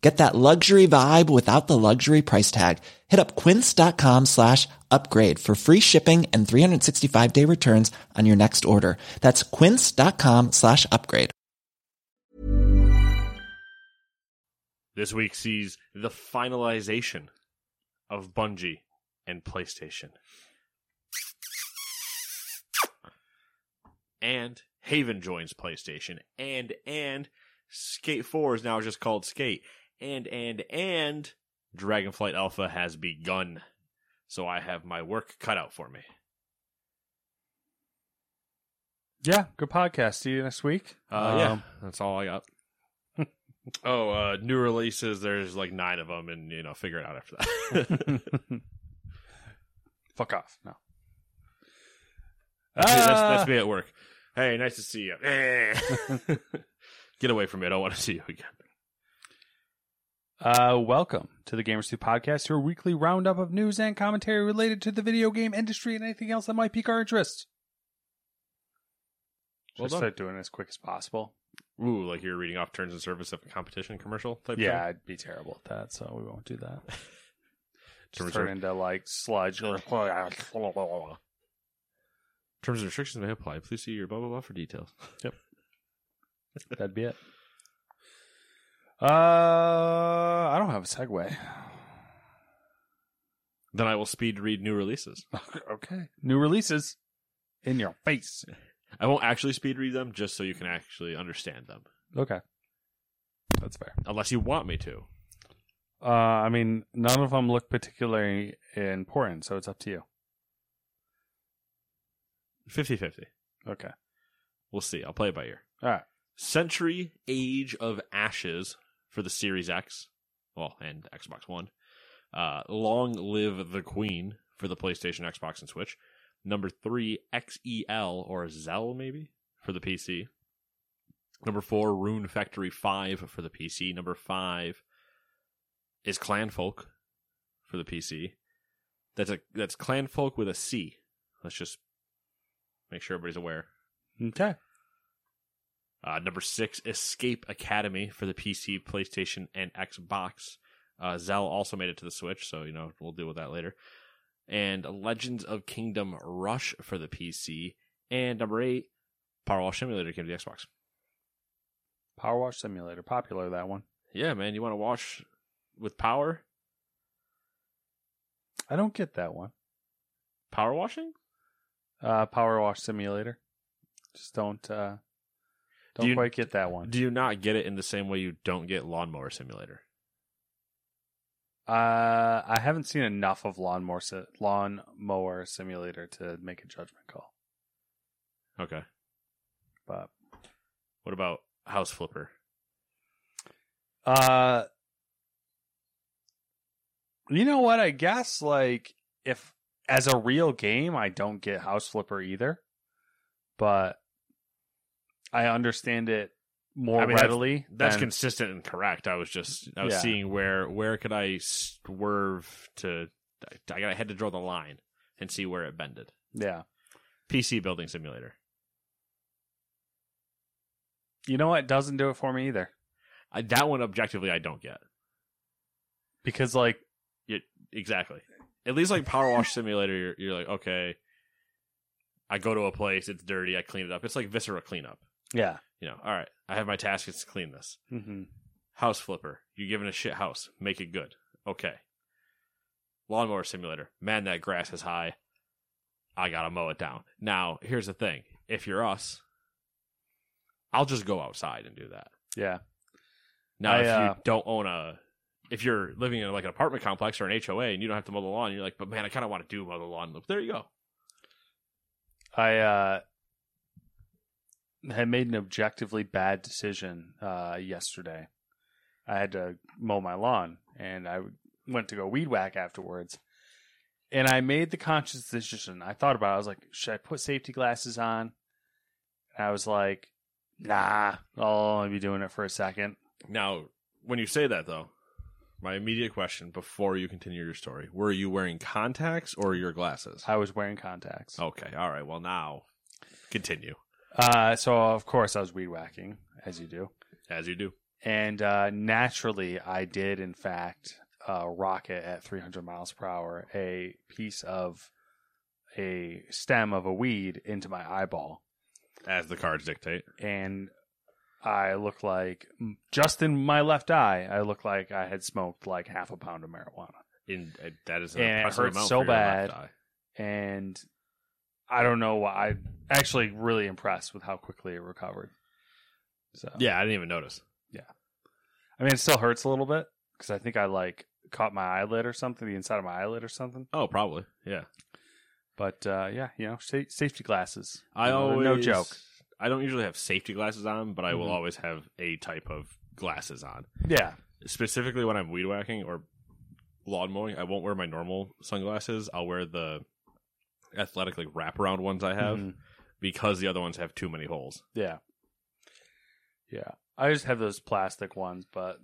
Get that luxury vibe without the luxury price tag. Hit up quince.com/upgrade for free shipping and 365-day returns on your next order. That's quince.com/upgrade. This week sees the finalization of Bungie and PlayStation. And Haven joins PlayStation. And Skate 4 is now just called Skate. And Dragonflight Alpha has begun. So I have my work cut out for me. Yeah, good podcast. See you next week. Yeah, that's all I got. New releases. There's like 9 of them, and figure it out after that. Fuck off. No. That's me at work. Hey, nice to see you. Get away from me. I don't want to see you again. Welcome to the Gamers 2 Podcast, your weekly roundup of news and commentary related to the video game industry and anything else that might pique our interest. Should I start doing it as quick as possible? Ooh, like you're reading off terms and service of a competition commercial type thing? Yeah, I'd be terrible at that, so we won't do that. Just turn into like sludge. Terms and restrictions may apply. Please see your blah, blah, blah for details. Yep. That'd be it. I don't have a segue. Then I will speed read new releases. Okay. New releases in your face. I won't actually speed read them just so you can actually understand them. Okay. That's fair. Unless you want me to. I mean, none of them look particularly important, so it's up to you. 50-50. Okay. We'll see. I'll play it by ear. All right. Century Age of Ashes for the Series X, and Xbox One. Long Live the Queen for the PlayStation, Xbox, and Switch. Number 3, XEL, or Zell maybe, for the PC. Number 4, Rune Factory 5 for the PC. Number 5 is Clan Folk for the PC. That's Clan Folk with a C. Let's just make sure everybody's aware. Okay. Number 6, Escape Academy for the PC, PlayStation, and Xbox. Zell also made it to the Switch, so we'll deal with that later. And Legends of Kingdom Rush for the PC. And number 8, Power Wash Simulator came to the Xbox. Power Wash Simulator, popular that one. Yeah, man, you want to wash with power? I don't get that one. Power washing? Power Wash Simulator. Just don't quite get that one. Do you not get it in the same way you don't get Lawn Mower Simulator? I haven't seen enough of Lawn Mower Simulator to make a judgment call. Okay. But what about House Flipper? You know what? I guess if as a real game, I don't get House Flipper either. But I understand it more readily. That's consistent and correct. I was seeing where could I swerve to. I had to draw the line and see where it bended. Yeah, PC Building Simulator. You know what? Doesn't do it for me either. That one objectively, I don't get because exactly. At least Power Wash Simulator, you're like, okay, I go to a place, it's dirty, I clean it up. It's like viscera cleanup. Yeah. All right, I have my task, it's to clean this. Mm-hmm. House Flipper, you're given a shit house. Make it good. Okay. Lawn Mower Simulator. Man, that grass is high. I got to mow it down. Now, here's the thing. If you're us, I'll just go outside and do that. Yeah. Now, if you don't own if you're living in like an apartment complex or an HOA and you don't have to mow the lawn, you're like, but man, I kind of want to do mow the lawn. Look, there you go. I had made an objectively bad decision yesterday. I had to mow my lawn, and I went to go weed whack afterwards. And I made the conscious decision. I thought about it. I was like, should I put safety glasses on? And I was like, nah, I'll only be doing it for a second. Now, when you say that, though, my immediate question before you continue your story, were you wearing contacts or your glasses? I was wearing contacts. Okay. All right. Well, now continue. So, of course, I was weed whacking, as you do. As you do. And naturally, I did, in fact, rocket at 300 miles per hour a piece of a stem of a weed into my eyeball. As the cards dictate. And I look like, just in my left eye, I look like I had smoked like half a pound of marijuana. That is an impressive amount for your left eye. And I don't know why. I'm actually really impressed with how quickly it recovered. So yeah, I didn't even notice. Yeah. I mean, it still hurts a little bit because I think I like caught my eyelid or something, the inside of my eyelid or something. Oh, probably. Yeah. But yeah, you know, safety glasses. No joke. I don't usually have safety glasses on, but I will always have a type of glasses on. Yeah. Specifically when I'm weed whacking or lawn mowing, I won't wear my normal sunglasses. I'll wear the athletic like wraparound ones I have because the other ones have too many holes. Yeah. Yeah. I just have those plastic ones, but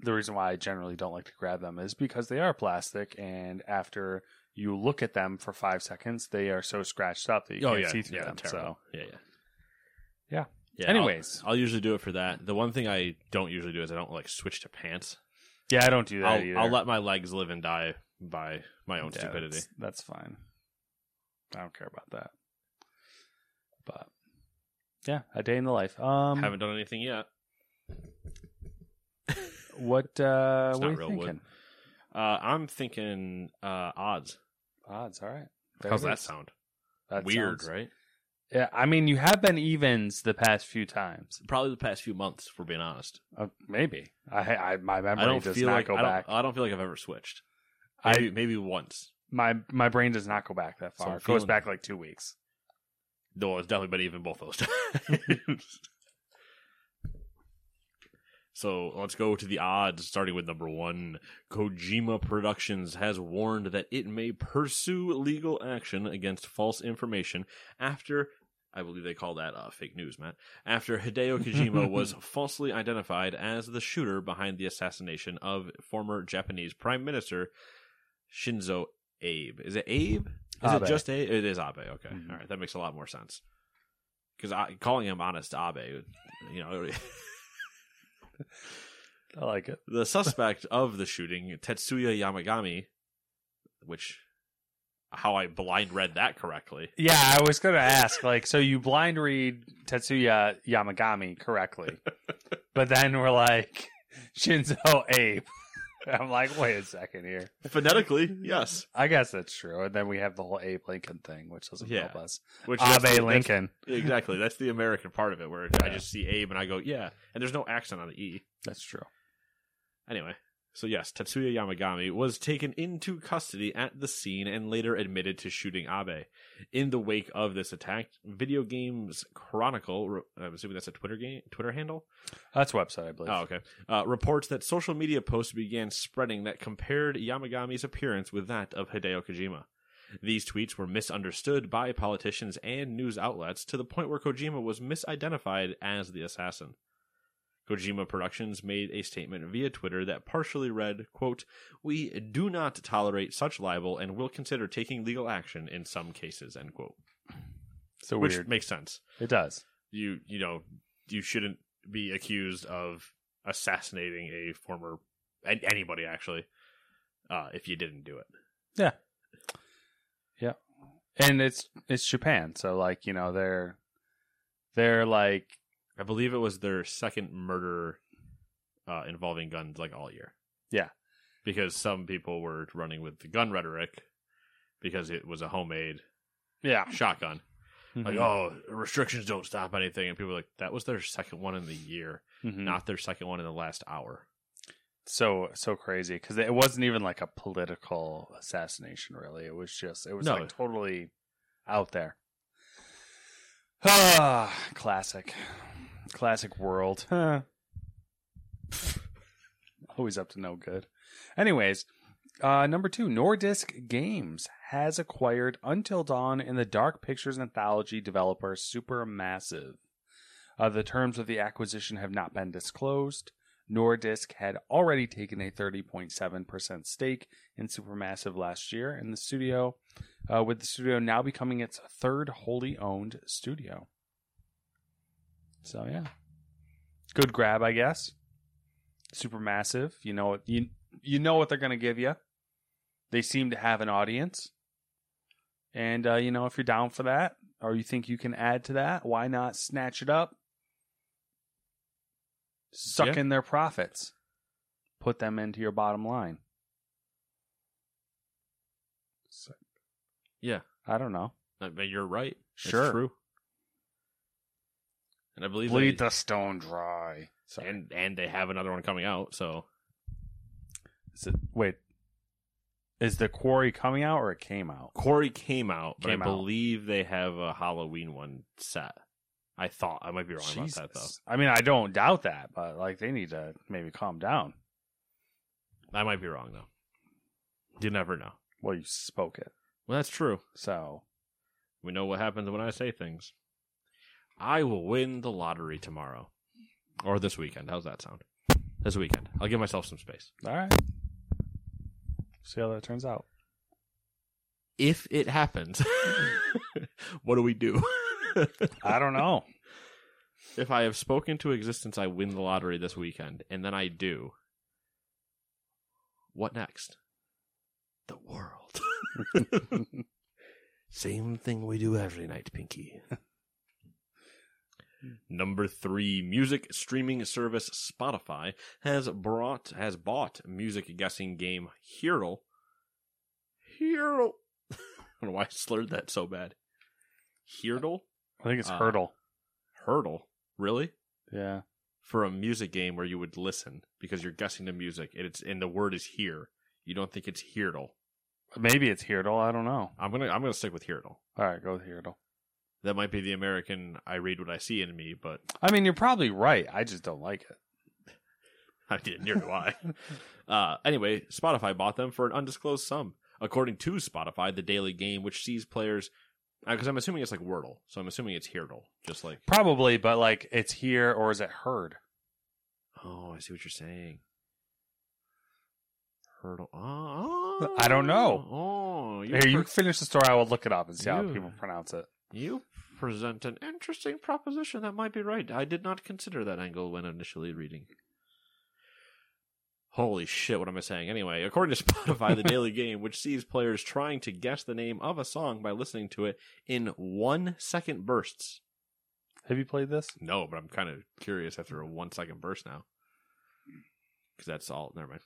the reason why I generally don't like to grab them is because they are plastic, and after you look at them for 5 seconds, they are so scratched up that you can't see through them. Terrible. So yeah. Anyways, I'll usually do it for that. The one thing I don't usually do is I don't like switch to pants. Yeah, I don't do that either. I'll let my legs live and die by my own stupidity. That's fine. I don't care about that. But yeah, a day in the life. Haven't done anything yet. What are you thinking? Wood. I'm thinking odds. Odds, all right. How's that sound? That weird, sounds... right? Yeah, I mean, you have been evens the past few times. Probably the past few months, if we're being honest. Maybe. My memory does not go back. I don't feel like I've ever switched. Maybe once. My brain does not go back that far. So it goes back like 2 weeks. No, it's definitely been even both those times. So let's go to the odds, starting with number one. Kojima Productions has warned that it may pursue legal action against false information after... I believe they call that fake news, Matt. After Hideo Kojima was falsely identified as the shooter behind the assassination of former Japanese Prime Minister Shinzo Abe. Is it Abe? Is it just Abe? It is Abe. Okay. Mm-hmm. All right. That makes a lot more sense. Because calling him honest Abe, you know... I like it. The suspect of the shooting, Tetsuya Yamagami, which how I blind read that correctly. Yeah, I was going to ask, like, so you blind read Tetsuya Yamagami correctly, but then we're like Shinzo Abe. I'm like, wait a second here. Phonetically, yes. I guess that's true. And then we have the whole Abe Lincoln thing, which doesn't help us. Which Abe Lincoln. Exactly. That's the American part of it, where I just see Abe and I go, yeah. And there's no accent on the E. That's true. Anyway, so yes, Tetsuya Yamagami was taken into custody at the scene and later admitted to shooting Abe. In the wake of this attack, Video Games Chronicle, I'm assuming that's a Twitter handle? That's a website, I believe. Oh, okay. Reports that social media posts began spreading that compared Yamagami's appearance with that of Hideo Kojima. These tweets were misunderstood by politicians and news outlets to the point where Kojima was misidentified as the assassin. Kojima Productions made a statement via Twitter that partially read, quote, "We do not tolerate such libel and will consider taking legal action in some cases," end quote. So which weird. Makes sense. It does. You know, you shouldn't be accused of assassinating a former, anybody actually, if you didn't do it. Yeah. Yeah. And it's Japan, so like, you know, they're like, I believe it was their second murder involving guns, like, all year. Yeah. Because some people were running with the gun rhetoric because it was a homemade shotgun. Like, oh, restrictions don't stop anything. And people are like, that was their second one in the year, not their second one in the last hour. So crazy, because it wasn't even like a political assassination, really. It was just, like totally out there. Ah, classic world. Huh. Always up to no good. Anyways, number two, Nordisk Games has acquired Until Dawn and the Dark Pictures anthology developer Supermassive. The terms of the acquisition have not been disclosed. Nordisk had already taken a 30.7% stake in Supermassive last year, and the studio, with the studio now becoming its third wholly owned studio. So yeah, good grab, I guess. Supermassive, you know what they're going to give you. They seem to have an audience, and if you're down for that, or you think you can add to that, why not snatch it up? Suck in their profits. Put them into your bottom line. Sick. Yeah. I don't know. You're right. Sure. It's true. And I believe bleed the stone dry. Sorry. And they have another one coming out, so. Is the Quarry coming out, or it came out? Quarry came out, but I believe they have a Halloween one set. I thought. I might be wrong about that, though. I mean, I don't doubt that, but they need to maybe calm down. I might be wrong, though. You never know. Well, you spoke it. Well, that's true. So we know what happens when I say things. I will win the lottery tomorrow. Or this weekend. How's that sound? This weekend. I'll give myself some space. All right. See how that turns out. If it happens, what do we do? I don't know. If I have spoken to existence, I win the lottery this weekend, and then I do. What next? The world. Same thing we do every night, Pinky. Number three, music streaming service Spotify has bought music guessing game Heardle. Heardle. I don't know why I slurred that so bad. Heardle. I think it's Hurdle. Hurdle? Really? Yeah. For a music game where you would listen because you're guessing the music and the word is here. You don't think it's Heardle. Maybe it's Heardle. I don't know. I'm gonna stick with Heardle. All right, go with Heardle. That might be the American I read what I see in me, but I mean, you're probably right. I just don't like it. I didn't. Neither do I. Anyway, Spotify bought them for an undisclosed sum. According to Spotify, the daily game, which sees players... Because I'm assuming it's like Wordle, so I'm assuming it's Heardle, just like probably, but it's here or is it heard? Oh, I see what you're saying. Heardle. Oh, I don't know. Oh, you finish the story. I will look it up and see how people pronounce it. You present an interesting proposition that might be right. I did not consider that angle when initially reading. Holy shit, what am I saying? Anyway, according to Spotify, the daily game, which sees players trying to guess the name of a song by listening to it in 1 second bursts. Have you played this? No, but I'm kind of curious after a 1 second burst now. Because that's all. Never mind.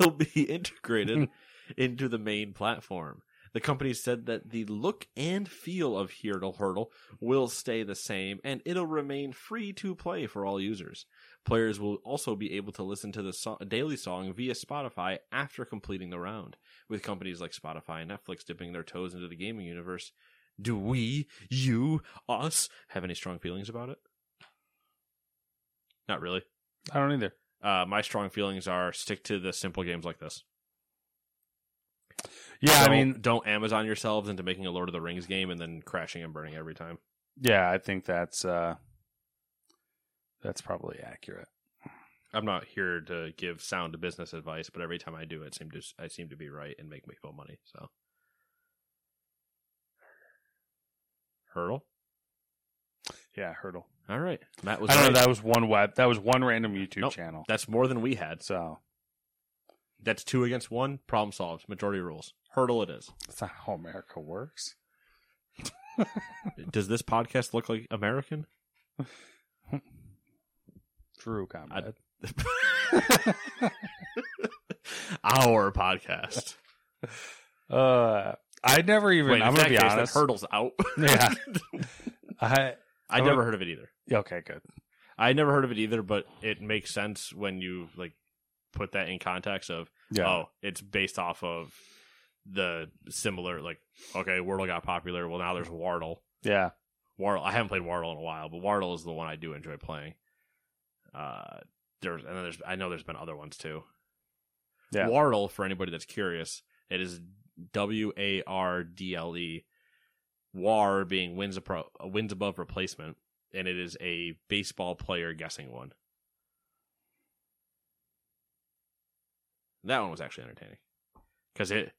Will be integrated into the main platform. The company said that the look and feel of Heardle will stay the same, and it'll remain free to play for all users. Players will also be able to listen to the daily song via Spotify after completing the round. With companies like Spotify and Netflix dipping their toes into the gaming universe, do we, you, us, have any strong feelings about it? Not really. I don't either. My strong feelings are stick to the simple games like this. Yeah, don't Amazon yourselves into making a Lord of the Rings game and then crashing and burning every time. Yeah, I think that's probably accurate. I'm not here to give sound business advice, but every time I do, I seem to be right and make people money. So, Heardle. Yeah, Heardle. All right, Matt was. I don't know. That was one random YouTube channel. That's more than we had. So. That's 2 against 1. Problem solved. Majority rules. Heardle it is. That's not how America works. Does this podcast look like American? True combat. Our podcast. I never even. Wait, I'm gonna be honest. Hurdle's out. Yeah, I never heard of it either. Okay, good. I never heard of it either, but it makes sense when you like put that in context of oh, it's based off of the similar like okay, Wordle got popular. Well, now there's Wardle. Yeah, Wardle. I haven't played Wardle in a while, but Wardle is the one I do enjoy playing. There's and then there's I know there's been other ones too. Yeah. Wardle, for anybody that's curious, it is W-A-R-D-L-E. War being wins above replacement, and it is a baseball player guessing one. That one was actually entertaining because it.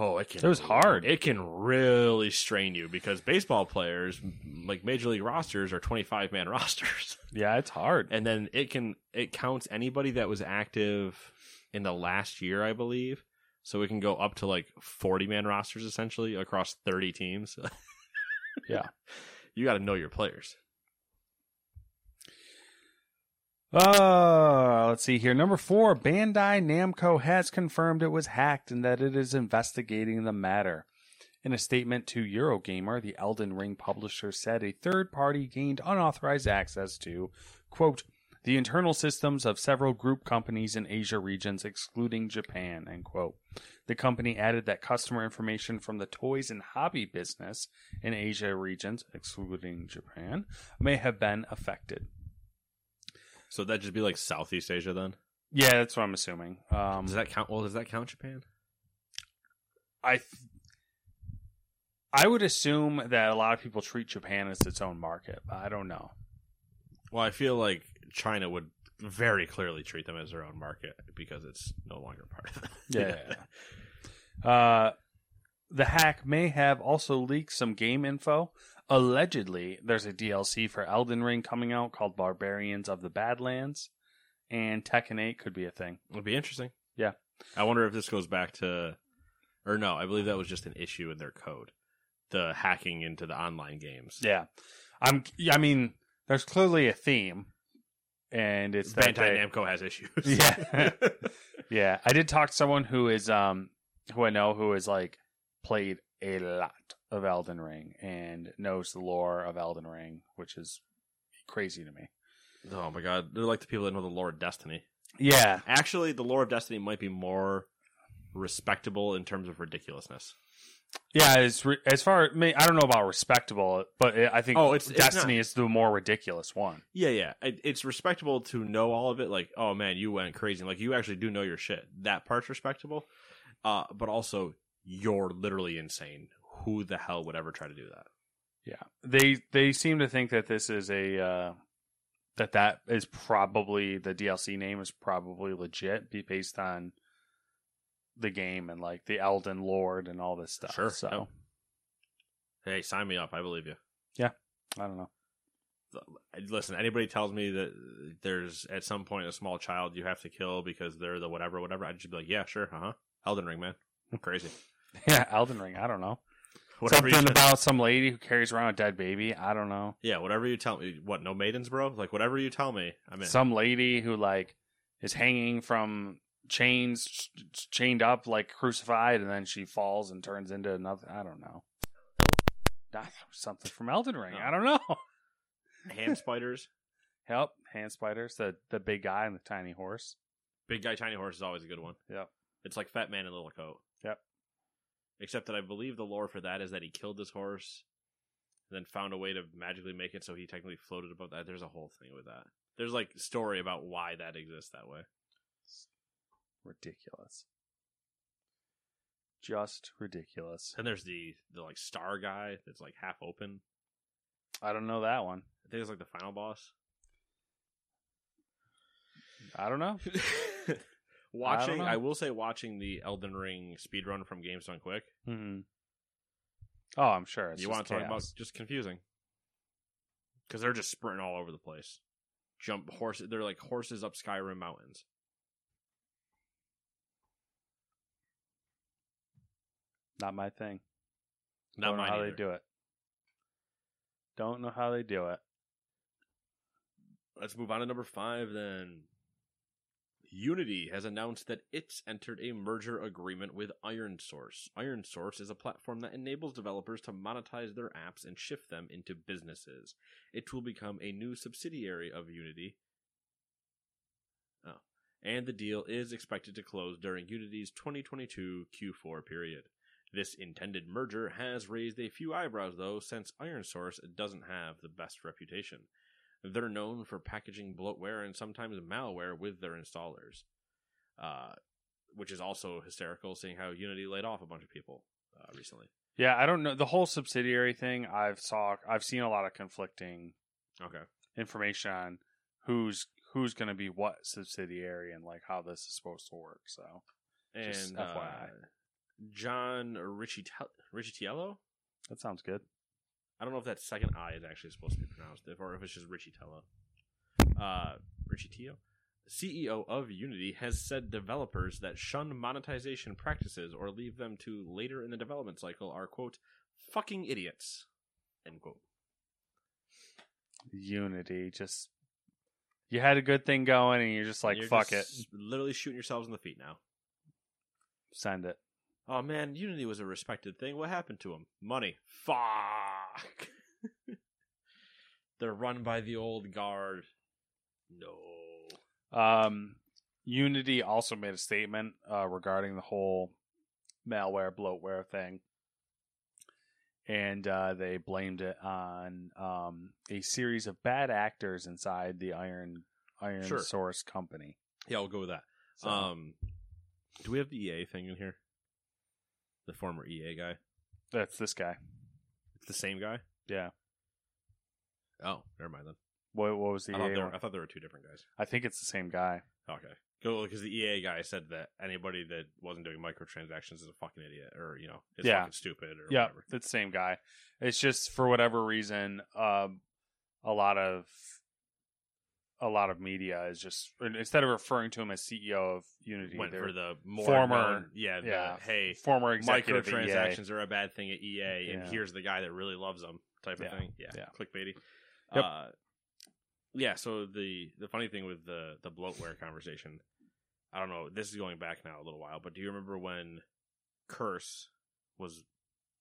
Oh, it can. It was hard. It can really strain you because baseball players, like major league rosters, are 25-man rosters. Yeah, it's hard. And then it counts anybody that was active in the last year, I believe. So it can go up to like 40-man rosters essentially across 30 teams. Yeah, you got to know your players. Let's see here. Number 4, Bandai Namco has confirmed it was hacked and that it is investigating the matter. In a statement to Eurogamer, the Elden Ring publisher said a third party gained unauthorized access to, quote, the internal systems of several group companies in Asia regions, excluding Japan, end quote. The company added that customer information from the toys and hobby business in Asia regions, excluding Japan, may have been affected. So that'd just be like Southeast Asia then? Yeah, that's what I'm assuming. Does that count? Well, does that count Japan? I would assume that a lot of people treat Japan as its own market, but I don't know. Well, I feel like China would very clearly treat them as their own market because it's no longer part of them. Yeah. The hack may have also leaked some game info. Allegedly, there's a DLC for Elden Ring coming out called Barbarians of the Badlands, and Tekken 8 could be a thing. It would be interesting. Yeah. I wonder if this goes back to... Or no, I believe that was just an issue in their code. The hacking into the online games. Yeah. I mean, there's clearly a theme. And it's Bandai Namco has issues. Yeah. Yeah. I did talk to someone who is who I know who has like played a lot of Elden Ring and knows the lore of Elden Ring, which is crazy to me. Oh my god. They're like the people that know the lore of Destiny. Yeah. Actually the lore of Destiny might be more respectable in terms of ridiculousness. Yeah, as far as I don't know about respectable, but I think Destiny is the more ridiculous one. Yeah, yeah, it's respectable to know all of it. Like, oh man, you went crazy. Like, you actually do know your shit. That part's respectable, but also you're literally insane. Who the hell would ever try to do that? Yeah, they seem to think that this is a that is probably the DLC name is probably legit, be based on the game and like the Elden Lord and all this stuff. Sure. So, hey, sign me up. I believe you. Yeah. I don't know. Listen, anybody tells me that there's at some point a small child you have to kill because they're the whatever, I'd just be like, yeah, sure. Uh huh. Elden Ring, man. Crazy. Yeah. Elden Ring. I don't know. Whatever. Something about some lady who carries around a dead baby. I don't know. Yeah. Whatever you tell me. What? No maidens, bro? Like, whatever you tell me, I'm in. Some lady who like is hanging from chained up like crucified, and then she falls and turns into another. I don't know. Something from Elden Ring. No. I don't know. Hand spiders. Yep, hand spiders. The big guy and the tiny horse. Big guy, tiny horse is always a good one. Yep. It's like Fat Man in Little Coat. Yep. Except that I believe the lore for that is that he killed this horse, and then found a way to magically make it so he technically floated above that. There's a whole thing with that. There's like story about why that exists that way. Ridiculous. Just ridiculous. And there's the like star guy that's like half open. I don't know that one. I think it's like the final boss. I don't know. I will say watching the Elden Ring speedrun from Games Done Quick. Mm-hmm. Oh, I'm sure. It's you want to talk about just confusing. Because they're just sprinting all over the place. Jump horses. They're like horses up Skyrim mountains. Not my thing. Not mine either. Don't know how they do it. Let's move on to number 5 then. Unity has announced that it's entered a merger agreement with ironSource. ironSource is a platform that enables developers to monetize their apps and shift them into businesses. It will become a new subsidiary of Unity. And the deal is expected to close during Unity's 2022 Q4 period. This intended merger has raised a few eyebrows, though, since ironSource doesn't have the best reputation. They're known for packaging bloatware and sometimes malware with their installers, which is also hysterical, seeing how Unity laid off a bunch of people recently. Yeah, I don't know the whole subsidiary thing. I've seen a lot of conflicting information on who's going to be what subsidiary and like how this is supposed to work. So, and just FYI, John Richitello. That sounds good. I don't know if that second I is actually supposed to be pronounced, or if it's just Richitello. Richitello, CEO of Unity, has said developers that shun monetization practices or leave them to later in the development cycle are, quote, fucking idiots, end quote. Unity, just, you had a good thing going and you're just like, you're fuck just it. Literally shooting yourselves in the feet now. Send it. Oh man, Unity was a respected thing. What happened to them? Money. Fuck. They're run by the old guard. No. Unity also made a statement regarding the whole malware, bloatware thing. And they blamed it on a series of bad actors inside the ironSource company. Yeah, I'll go with that. So. Do we have the EA thing in here? The former EA guy. That's this guy. It's the same guy? Yeah. Oh, never mind then. What was the EA one? I thought there were two different guys. I think it's the same guy. Okay. Go, because the EA guy said that anybody that wasn't doing microtransactions is a fucking idiot, or, you know, is fucking stupid, or whatever. Yeah, it's the same guy. It's just, for whatever reason, a lot of media is just, instead of referring to him as CEO of Unity, went for the more former known, former executive microtransactions are a bad thing at EA, and here's the guy that really loves them type of thing. Clickbaity. Yep. So the funny thing with the bloatware conversation, I don't know, this is going back now a little while, but do you remember when Curse was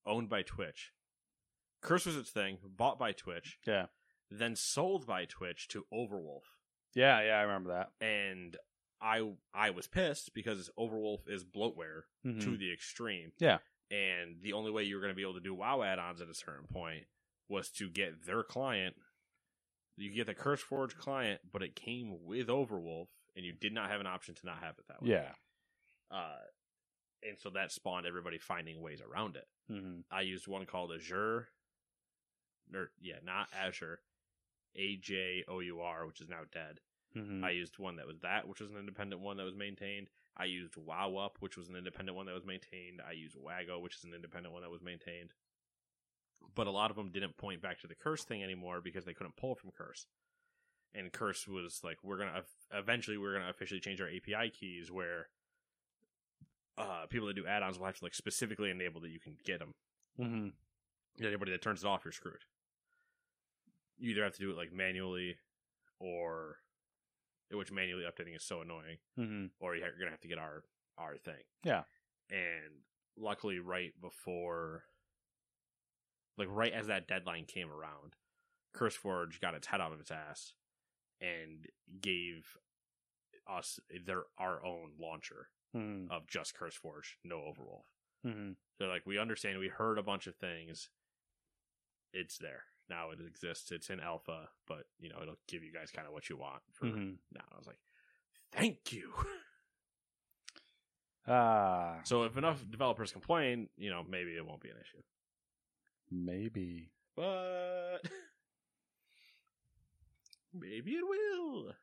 owned by Twitch? Curse was its thing, bought by Twitch. Yeah. Then sold by Twitch to Overwolf. Yeah, I remember that. And I was pissed because Overwolf is bloatware to the extreme. Yeah. And the only way you were going to be able to do WoW add-ons at a certain point was to get their client. You get the CurseForge client, but it came with Overwolf, and you did not have an option to not have it that way. Yeah. And so that spawned everybody finding ways around it. Mm-hmm. I used one called Azure. Or, not Azure. AJOUR, which is now dead. Mm-hmm. I used one which was an independent one that was maintained. I used WowUp, which was an independent one that was maintained. I used Waggo, which is an independent one that was maintained. But a lot of them didn't point back to the Curse thing anymore because they couldn't pull from Curse. And Curse was like, we're going to officially change our API keys where people that do add-ons will have to like specifically enable that you can get them. Mm-hmm. Anybody that turns it off, you're screwed. You either have to do it like manually, or which manually updating is so annoying, or you're going to have to get our thing. Yeah. And luckily, right as that deadline came around, CurseForge got its head out of its ass and gave us our own launcher of just CurseForge, no Overwolf. Mm-hmm. They're like, we understand, we heard a bunch of things. It's there. Now it exists. It's in alpha, but, you know, it'll give you guys kind of what you want for now. I was like, thank you. So if enough developers complain, you know, maybe it won't be an issue. Maybe. But maybe it will.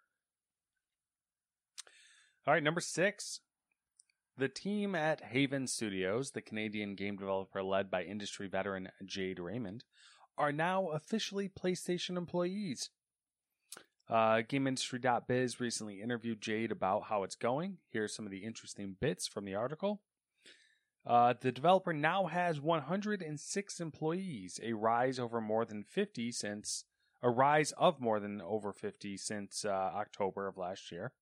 All right, number 6. The team at Haven Studios, the Canadian game developer led by industry veteran Jade Raymond, are now officially PlayStation employees. GameIndustry.biz recently interviewed Jade about how it's going. Here's some of the interesting bits from the article. The developer now has 106 employees, a rise of more than over 50 since October of last year.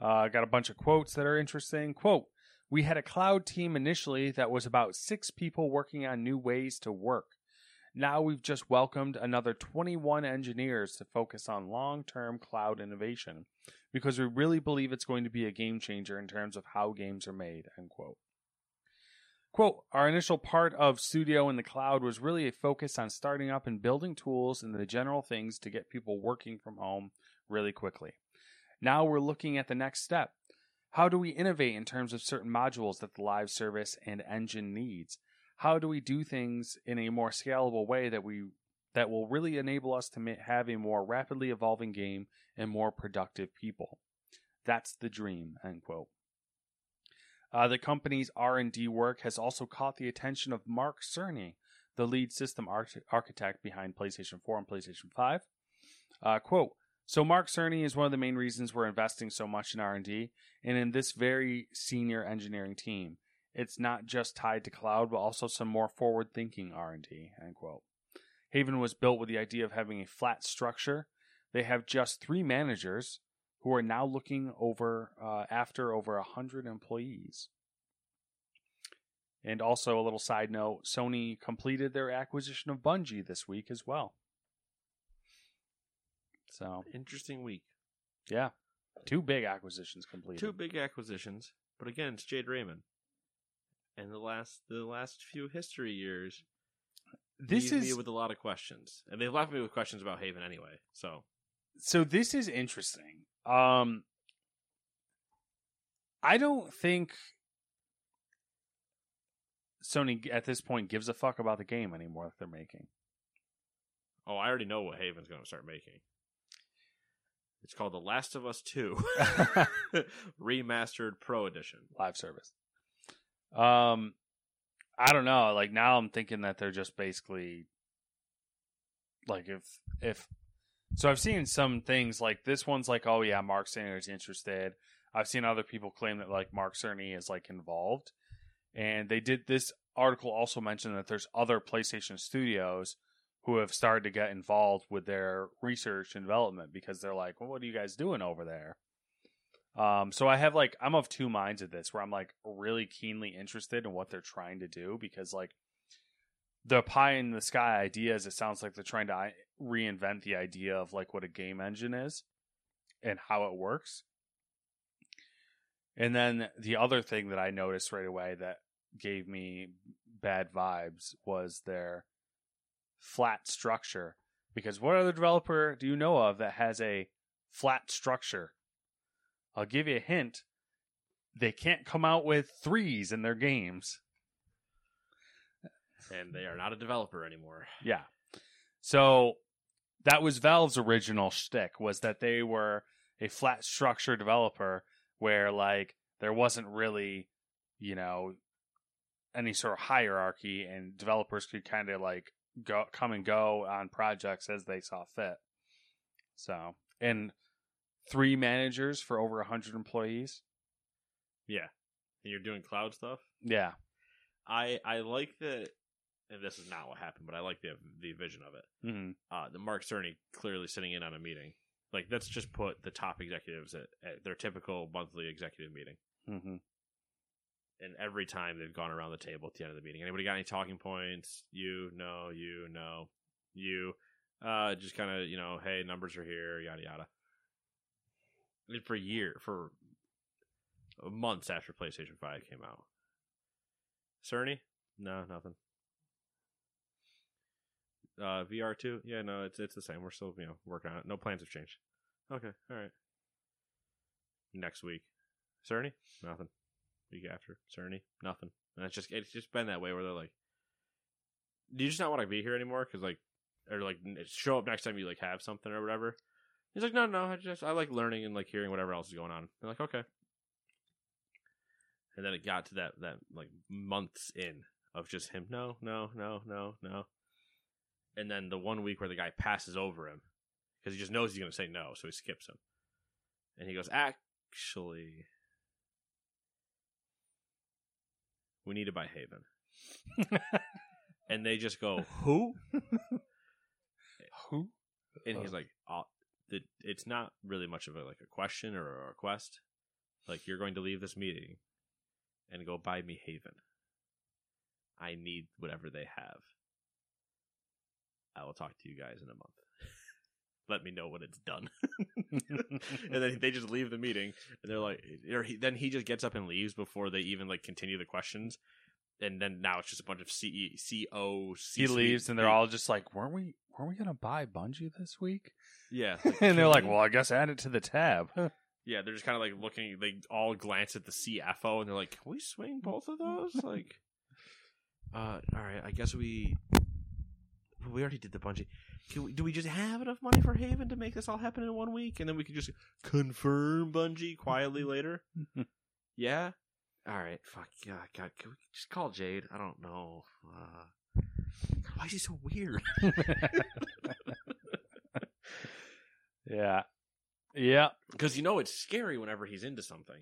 Got a bunch of quotes that are interesting. Quote, "We had a cloud team initially that was about 6 people working on new ways to work. Now we've just welcomed another 21 engineers to focus on long-term cloud innovation because we really believe it's going to be a game changer in terms of how games are made," end quote. Quote, "Our initial part of Studio in the Cloud was really a focus on starting up and building tools and the general things to get people working from home really quickly. Now we're looking at the next step. How do we innovate in terms of certain modules that the live service and engine needs? How do we do things in a more scalable way that will really enable us to have a more rapidly evolving game and more productive people? That's the dream," end quote. The company's R&D work has also caught the attention of Mark Cerny, the lead system architect behind PlayStation 4 and PlayStation 5. Quote, "So Mark Cerny is one of the main reasons we're investing so much in R&D and in this very senior engineering team. It's not just tied to cloud, but also some more forward-thinking R&D," end quote. Haven was built with the idea of having a flat structure. They have just 3 managers, who are now looking after over 100 employees. And also a little side note, Sony completed their acquisition of Bungie this week as well. So interesting week. Yeah. 2 big acquisitions completed. 2 big acquisitions, but again, it's Jade Raymond. And the last few history years, this is me with a lot of questions. And they've left me with questions about Haven anyway, So this is interesting. I don't think Sony at this point gives a fuck about the game anymore that they're making. Oh, I already know what Haven's going to start making. It's called The Last of Us 2 Remastered Pro Edition live service. I don't know. Like now, I'm thinking that they're just basically like if. So I've seen some things like this one's like, oh yeah, Mark Cerny is interested. I've seen other people claim that like Mark Cerny is like involved. And they did this article also mentioned that there's other PlayStation studios who have started to get involved with their research and development because they're like, well, what are you guys doing over there? So I have like, I'm of 2 minds at this where I'm like really keenly interested in what they're trying to do because like the pie in the sky ideas, it sounds like they're trying to reinvent the idea of like what a game engine is and how it works. And then the other thing that I noticed right away that gave me bad vibes was their flat structure. Because what other developer do you know of that has a flat structure? I'll give you a hint. They can't come out with 3s in their games. And they are not a developer anymore. Yeah. So that was Valve's original shtick, was that they were a flat structure developer where like there wasn't really, you know, any sort of hierarchy and developers could kind of like come and go on projects as they saw fit. So, and 3 managers for over 100 employees. Yeah. And you're doing cloud stuff? Yeah. I like that. And this is not what happened, but I like the vision of it. Mm-hmm. The Mark Cerny clearly sitting in on a meeting. Like, let's just put the top executives at their typical monthly executive meeting. Mm-hmm. And every time they've gone around the table at the end of the meeting. Anybody got any talking points? You. Just kind of, hey, numbers are here, yada, yada. And for months after PlayStation 5 came out. Cerny? No, nothing. VR2? Yeah, no, it's the same. We're still, working on it. No plans have changed. Okay, all right. Next week. Cerny? Nothing. Week after. Cerny? Nothing. And it's just been that way where they're like, do you just not want to be here anymore? Because, show up next time you, have something or whatever. He's like, no, I like learning and, hearing whatever else is going on. They're like, okay. And then it got to that months in of just him, no. And then the one week where the guy passes over him because he just knows he's going to say no, so he skips him. And he goes, actually, we need to buy Haven. And they just go, who? Who? And he's like, it's not really much of a question or a request. Like, you're going to leave this meeting and go buy me Haven. I need whatever they have. I will talk to you guys in a month. Let me know when it's done. And then they just leave the meeting, and they're like, or then he just gets up and leaves before they even like continue the questions. And then now it's just a bunch of C-O-C-C. He leaves, and they're all just like, weren't we gonna buy Bungie this week? Yeah, like, and they're like, well, I guess add it to the tab. Yeah, they're just kind of like looking. They all glance at the CFO, and they're like, can we swing both of those? Like, all right, I guess we already did the Bungie. Do we just have enough money for Haven to make this all happen in 1 week? And then we can just confirm Bungie quietly later? Yeah? All right. Fuck. Yeah, God. Can we just call Jade? I don't know. Why is he so weird? Yeah. Yeah. Because you know it's scary whenever he's into something.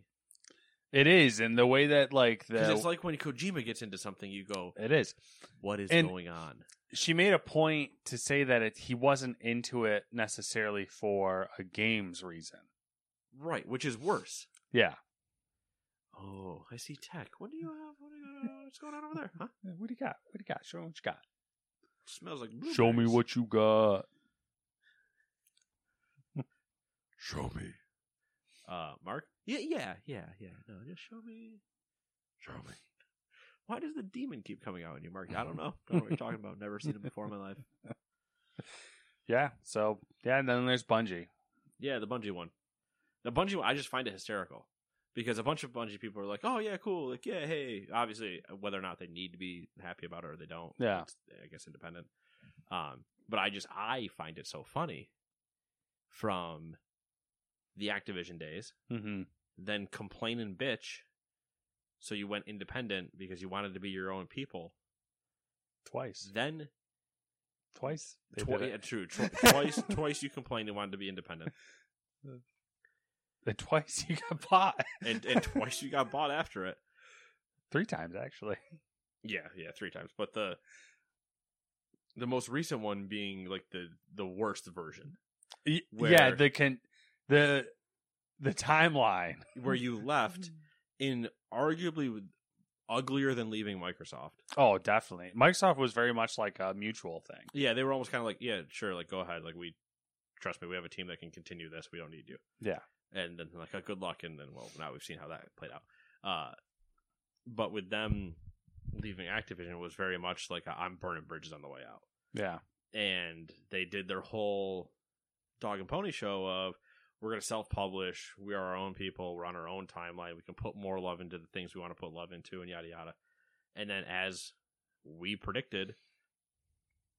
It is, and the way that, like... Because it's like when Kojima gets into something, you go... It is. What is going on? She made a point to say that he wasn't into it necessarily for a game's reason. Right, which is worse. Yeah. Oh, I see tech. What do you have? What's going on over there? Huh? What do you got? What do you got? Show me what you got. It smells like blueberries. Show me what you got. Show me. Mark? Yeah. No, just show me. Show me. Why does the demon keep coming out on you, Mark? I don't know. I don't know what you're talking about. Never seen him before in my life. Yeah. So yeah, and then there's Bungie. Yeah, the Bungie one. The Bungie one, I just find it hysterical because a bunch of Bungie people are like, "Oh yeah, cool. Like yeah, hey." Obviously, whether or not they need to be happy about it or they don't. Yeah. It's, I guess independent. But I find it so funny from the Activision days. Mm-hmm. Then complain and bitch. So you went independent because you wanted to be your own people. Twice. Then. Twice? True. Twice you complained and wanted to be independent. And twice you got bought. And twice you got bought after it. 3 times, actually. Yeah, 3 times. But the most recent one being like the worst version. Yeah, the timeline where you left in arguably uglier than leaving Microsoft. Oh, definitely. Microsoft was very much like a mutual thing. Yeah, they were almost kind of like, yeah, sure, like go ahead, like we trust me, we have a team that can continue this. We don't need you. Yeah, and then like good luck, and then well, now we've seen how that played out. But with them leaving Activision, it was very much like I'm burning bridges on the way out. Yeah, and they did their whole dog and pony show of. We're going to self-publish. We are our own people. We're on our own timeline. We can put more love into the things we want to put love into and yada, yada. And then as we predicted,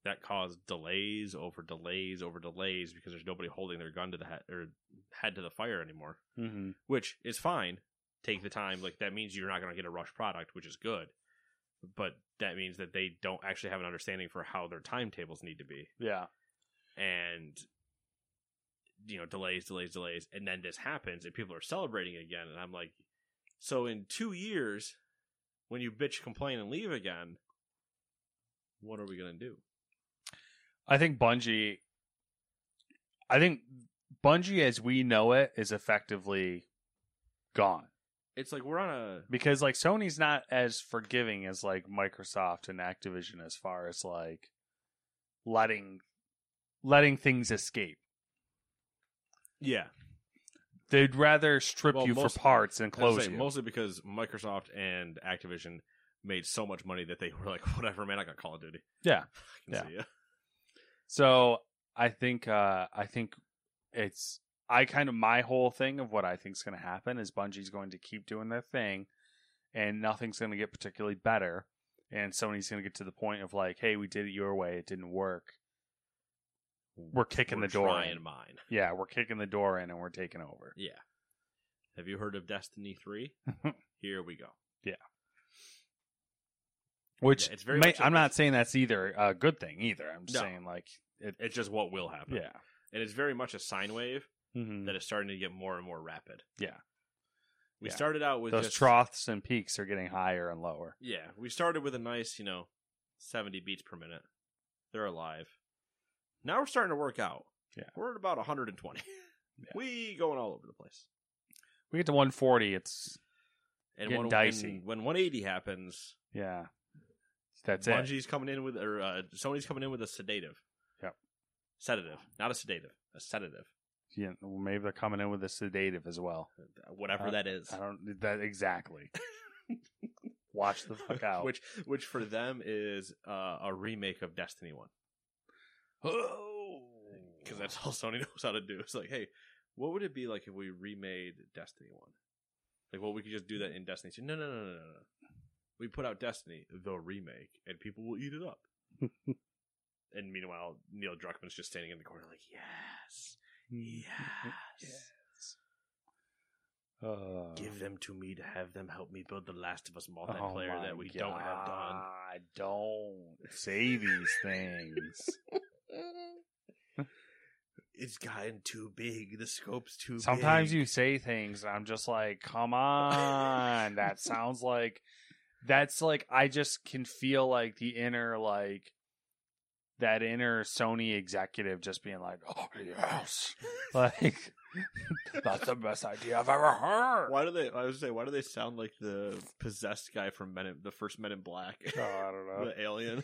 that caused delays over delays over delays because there's nobody holding their gun to the head or head to the fire anymore, mm-hmm. Which is fine. Take the time. Like that means you're not going to get a rush product, which is good. But that means that they don't actually have an understanding for how their timetables need to be. Yeah. And... you know, delays, and then this happens, and people are celebrating again, and I'm like, so in 2 years, when you bitch, complain, and leave again, what are we going to do? I think Bungie, as we know it, is effectively gone. It's like we're on a... Because, like, Sony's not as forgiving as, like, Microsoft and Activision as far as, like, letting things escape. Yeah. They'd rather strip you for parts and close you. Mostly because Microsoft and Activision made so much money that they were like, whatever, man, I got Call of Duty. Yeah. I can see ya. So I think it's... my whole thing of what I think is going to happen is Bungie's going to keep doing their thing and nothing's going to get particularly better. And Sony's going to get to the point of like, hey, we did it your way. It didn't work. We're kicking the door in. Yeah, we're kicking the door in and we're taking over. Yeah. Have you heard of Destiny 3? Here we go. Yeah. Which, yeah, it's very I'm not saying that's either a good thing either. I'm just saying like... It's just what will happen. Yeah. And it's very much a sine wave that is starting to get more and more rapid. Yeah. We started out with those troughs and peaks are getting higher and lower. Yeah. We started with a nice, 70 beats per minute. They're alive. Now we're starting to work out. Yeah. We're at about 120. Yeah. We going all over the place. we get to 140, it's getting dicey. When 180 happens, yeah, that's it. Bungie's coming in with, or Sony's coming in with a sedative. Yep. Sedative, not a sedative, a sedative. Yeah, well, maybe they're coming in with a sedative as well. Whatever that is, I don't that exactly. Watch the fuck out. Which for them is a remake of Destiny 1. Oh, because that's all Sony knows how to do. It's like, hey, what would it be like if we remade Destiny 1? Like, well, we could just do that in Destiny 2. No. We put out Destiny, the remake, and people will eat it up. And meanwhile, Neil Druckmann's just standing in the corner like, yes. Give them to me to have them help me build The Last of Us multiplayer that we don't have done. I don't say these things. It's gotten too big. The scope's too big. Sometimes you say things and I'm just like, come on. That sounds like... That's like, I just can feel like the inner, like, that inner Sony executive just being like, oh, yes. Like, that's the best idea I've ever heard. Why do they sound like the possessed guy from the first Men in Black? Oh, I don't know. The alien.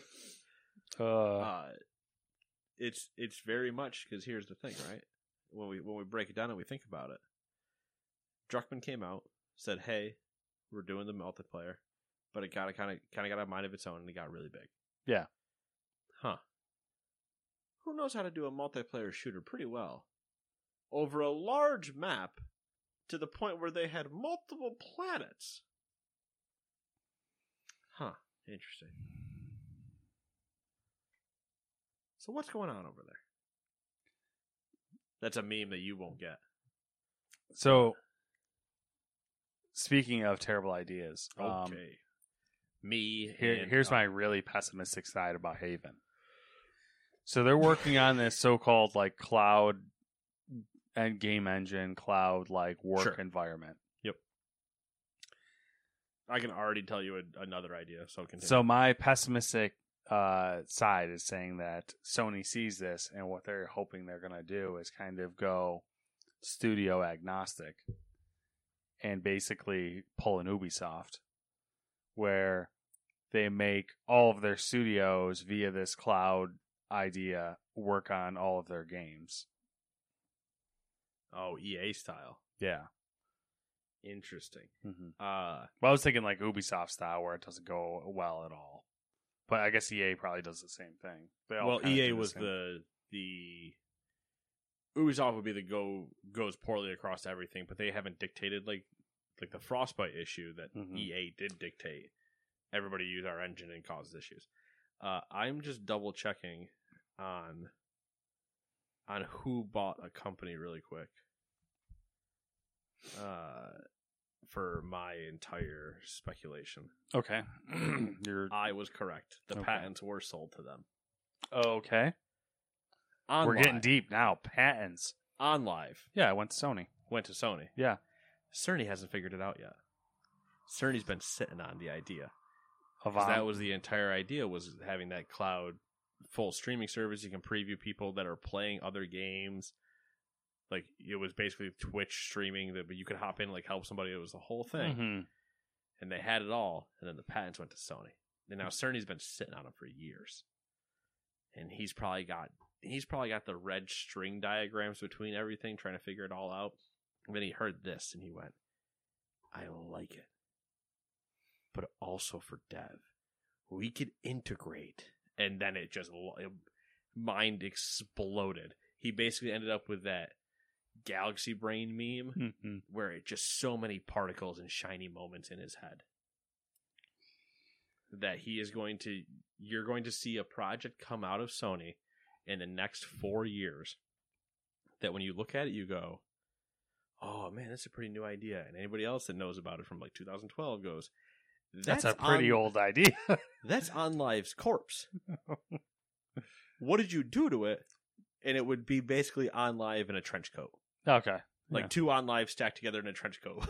It's very much, because here's the thing, right? When we break it down and we think about it, Druckmann came out, said, hey, we're doing the multiplayer, but it kind of got a mind of its own and it got really big. Yeah. Huh. Who knows how to do a multiplayer shooter pretty well over a large map to the point where they had multiple planets? Huh. Interesting. So what's going on over there? That's a meme that you won't get. So, speaking of terrible ideas, okay, here's my really pessimistic side about Haven. So they're working on this so-called like cloud and game engine, cloud like work environment. Yep. I can already tell you another idea. So continue. So my pessimistic side is saying that Sony sees this, and what they're hoping they're going to do is kind of go studio agnostic and basically pull an Ubisoft where they make all of their studios via this cloud idea work on all of their games. Oh, EA style. Yeah. Interesting. Mm-hmm. Well, I was thinking like Ubisoft style where it doesn't go well at all. But I guess EA probably does the same thing. Well, EA was the Ubisoft would be the goes poorly across everything, but they haven't dictated like the Frostbite issue that EA did dictate. Everybody use our engine and causes issues. I'm just double checking on who bought a company really quick. For my entire speculation. Okay. I was correct. The patents were sold to them. Okay. On We're live. Getting deep now. Patents. On live. Yeah, I went to Sony. Yeah. Cerny hasn't figured it out yet. Cerny's been sitting on the idea. That was the entire idea, was having that cloud full streaming service. You can preview people that are playing other games. Like, it was basically Twitch streaming, but you could hop in and like help somebody. It was the whole thing. Mm-hmm. And they had it all, and then the patents went to Sony. And now Cerny's been sitting on them for years. And he's probably got the red string diagrams between everything, trying to figure it all out. And then he heard this, and he went, I like it. But also for dev, we could integrate. And then it just, mind exploded. He basically ended up with that galaxy brain meme where it just so many particles and shiny moments in his head that you're going to see a project come out of Sony in the next 4 years that when you look at it, you go, oh man, that's a pretty new idea. And anybody else that knows about it from like 2012 goes, that's a pretty old idea. That's OnLive's corpse. What did you do to it? And it would be basically OnLive in a trench coat. Okay. Like two OnLive stacked together in a trench coat.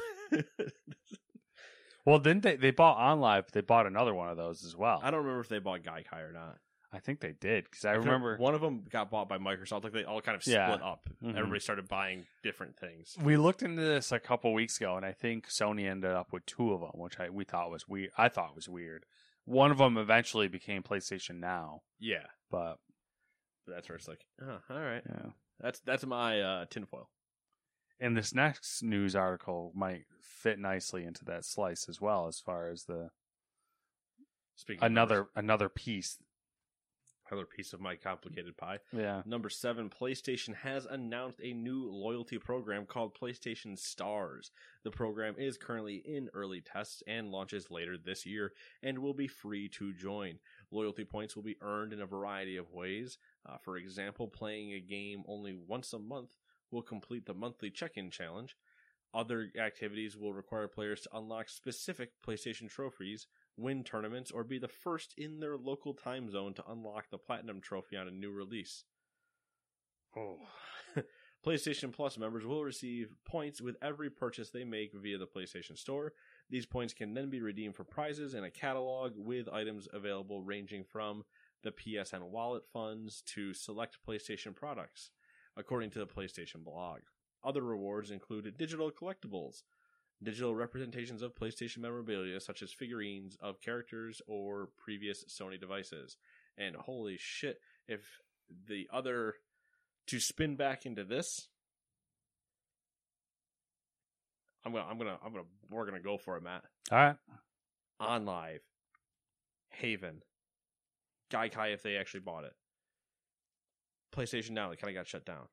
Well, didn't they bought OnLive, but they bought another one of those as well. I don't remember if they bought Gaikai or not. I think they did, because I remember one of them got bought by Microsoft. Like they all kind of split up. Mm-hmm. Everybody started buying different things. We looked into this a couple weeks ago, and I think Sony ended up with two of them, which we thought was weird. I thought was weird. One of them eventually became PlayStation Now. Yeah, but that's where it's like, oh, all right, yeah. That's my tinfoil. And this next news article might fit nicely into that slice as well, as far as the another piece of my complicated pie. Yeah. Number 7, PlayStation has announced a new loyalty program called PlayStation Stars. The program is currently in early tests and launches later this year and will be free to join. Loyalty points will be earned in a variety of ways. For example, playing a game only once a month will complete the monthly check-in challenge. Other activities will require players to unlock specific PlayStation trophies, win tournaments, or be the first in their local time zone to unlock the Platinum Trophy on a new release. Oh. PlayStation Plus members will receive points with every purchase they make via the PlayStation Store. These points can then be redeemed for prizes and a catalog with items available ranging from the PSN wallet funds to select PlayStation products, according to the PlayStation blog. Other rewards include digital collectibles, digital representations of PlayStation memorabilia, such as figurines of characters or previous Sony devices. And holy shit, if the other... To spin back into this, we're gonna go for it, Matt. All right. On Live, Haven, Gaikai, if they actually bought it, PlayStation Now, they kind of got shut down.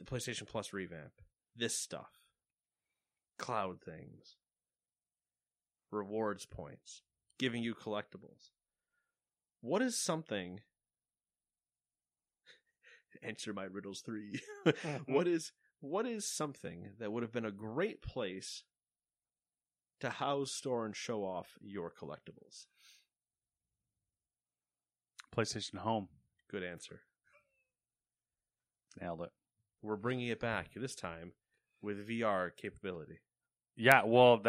The PlayStation Plus revamp, this stuff, cloud things, rewards points, giving you collectibles. What is something? Answer my riddles 3. What is something that would have been a great place to house, store, and show off your collectibles? PlayStation Home. Good answer. Nailed it. We're bringing it back this time with VR capability. Yeah, well,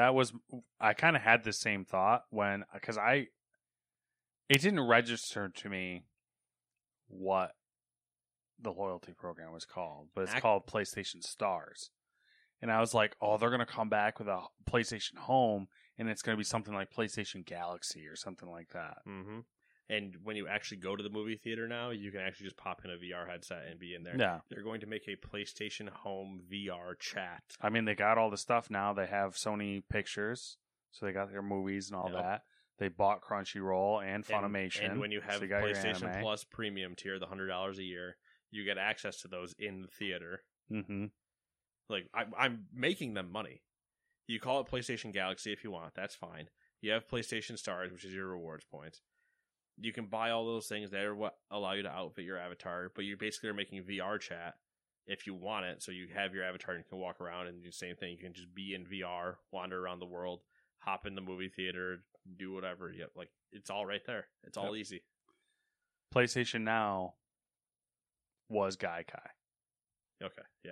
I kind of had the same thought because it didn't register to me what the loyalty program was called, but it's called PlayStation Stars. And I was like, oh, they're going to come back with a PlayStation Home, and it's going to be something like PlayStation Galaxy or something like that. Mm-hmm. And when you actually go to the movie theater now, you can actually just pop in a VR headset and be in there. Yeah. They're going to make a PlayStation Home VR chat. I mean, they got all the stuff now. They have Sony Pictures, so they got their movies and all that. They bought Crunchyroll and Funimation. And when you have PlayStation Plus Premium tier, the $100 a year, you get access to those in the theater. Mm-hmm. Like, I'm making them money. You call it PlayStation Galaxy if you want. That's fine. You have PlayStation Stars, which is your rewards points. You can buy all those things that are what allow you to outfit your avatar, but you basically are making VR chat if you want it. So you have your avatar and you can walk around and do the same thing. You can just be in VR, wander around the world, hop in the movie theater, do whatever. Yep, like, it's all right there. It's all easy. PlayStation Now was Gaikai. Okay, yeah.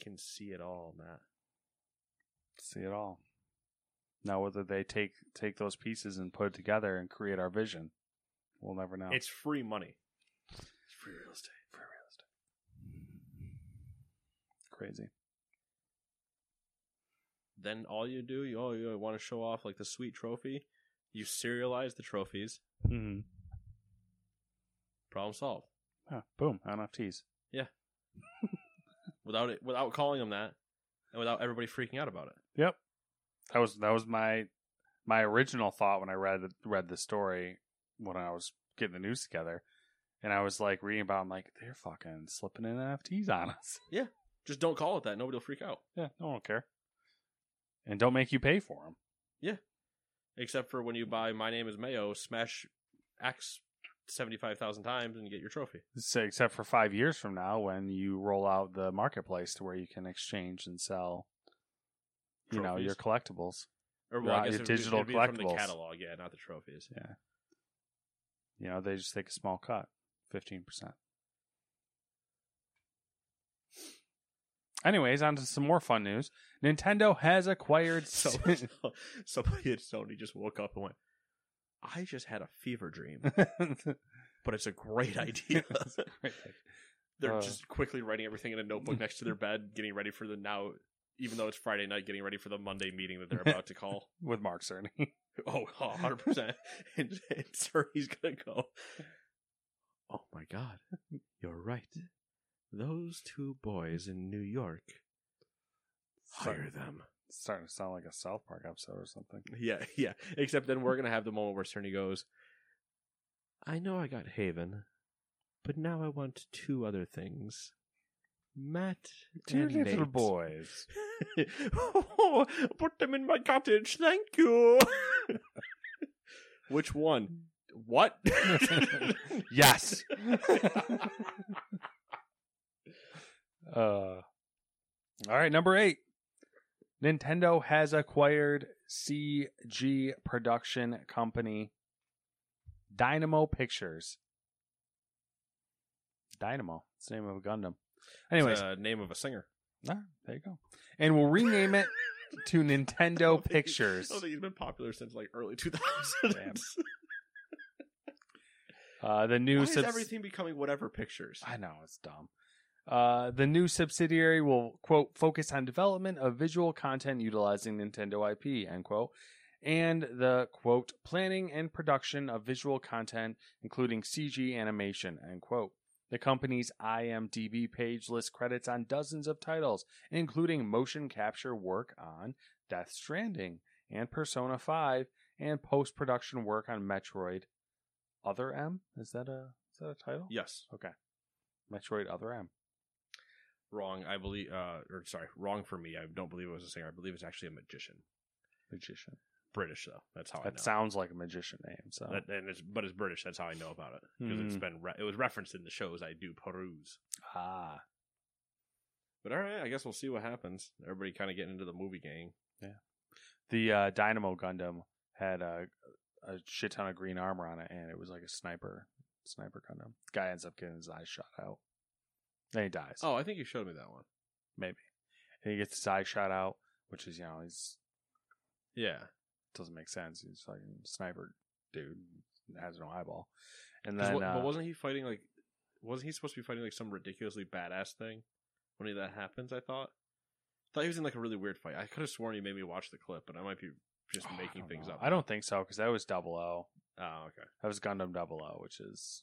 Can see it all, Matt. See it all. Now, whether they take those pieces and put it together and create our vision, we'll never know. It's free money. It's free real estate. Free real estate. Crazy. Then all you do, you want to show off like the sweet trophy. You serialize the trophies. Mm-hmm. Problem solved. Huh, boom. NFTs. Yeah. Without calling them that, and without everybody freaking out about it. Yep, that was my original thought when I read the story when I was getting the news together, and I was like reading about, I'm like, they're fucking slipping in NFTs on us. Yeah, just don't call it that. Nobody will freak out. Yeah, no one will care, and don't make you pay for them. Yeah, except for when you buy My Name Is Mayo, smash Axe 75,000 times and you get your trophy. So, except for 5 years from now when you roll out the marketplace to where you can exchange and sell, you know, your collectibles. Or well, your digital collectibles. From the catalog, yeah, not the trophies. Yeah. You know, they just take a small cut, 15%. Anyways, on to some more fun news. Nintendo has acquired... Somebody at Sony just woke up and went, I just had a fever dream, but it's a great idea. They're just quickly writing everything in a notebook next to their bed, getting ready for the now, even though it's Friday night, getting ready for the Monday meeting that they're about to call. With Mark Cerny. Oh, 100%. And Cerny's going to go, oh my God, you're right. Those two boys in New York, hire them. It's starting to sound like a South Park episode or something. Yeah, yeah. Except then we're going to have the moment where Cerny goes, I know I got Haven, but now I want two other things. Matt and Nate. Two little boys. Oh, put them in my cottage. Thank you. Which one? What? Yes. All right, number 8. Nintendo has acquired CG production company Dynamo Pictures. Dynamo. It's the name of a Gundam. Anyways. It's the name of a singer. Ah, there you go. And we'll rename it to Nintendo Pictures. I don't think he's been popular since like early 2000s. Why is everything becoming whatever Pictures? I know, it's dumb. The new subsidiary will, quote, focus on development of visual content utilizing Nintendo IP, end quote, and the, quote, planning and production of visual content, including CG animation, end quote. The company's IMDb page lists credits on dozens of titles, including motion capture work on Death Stranding and Persona 5 and post-production work on Metroid Other M. Is that a title? Yes. Okay. Metroid Other M. Wrong, I believe. Wrong for me. I don't believe it was a singer. I believe it's actually a magician. Magician, British though. That's how I know. That sounds like a magician name. So, but it's British. That's how I know about it because it's been it was referenced in the shows I do peruse. Ah, but all right. I guess we'll see what happens. Everybody kind of getting into the movie gang. Yeah, the Dynamo Gundam had a shit ton of green armor on it, and it was like a sniper Gundam. The guy ends up getting his eyes shot out. And he dies. Oh, I think you showed me that one. Maybe. And he gets his eye shot out, which is, you know, he's... Yeah. Doesn't make sense. He's like a sniper dude. Has no eyeball. And then... but wasn't he fighting, like... Wasn't he supposed to be fighting, like, some ridiculously badass thing? When that happens, I thought. I thought he was in, like, a really weird fight. I could have sworn you made me watch the clip, but I might be just making things up. I don't think so, because that was 00. Oh, okay. That was Gundam 00, which is...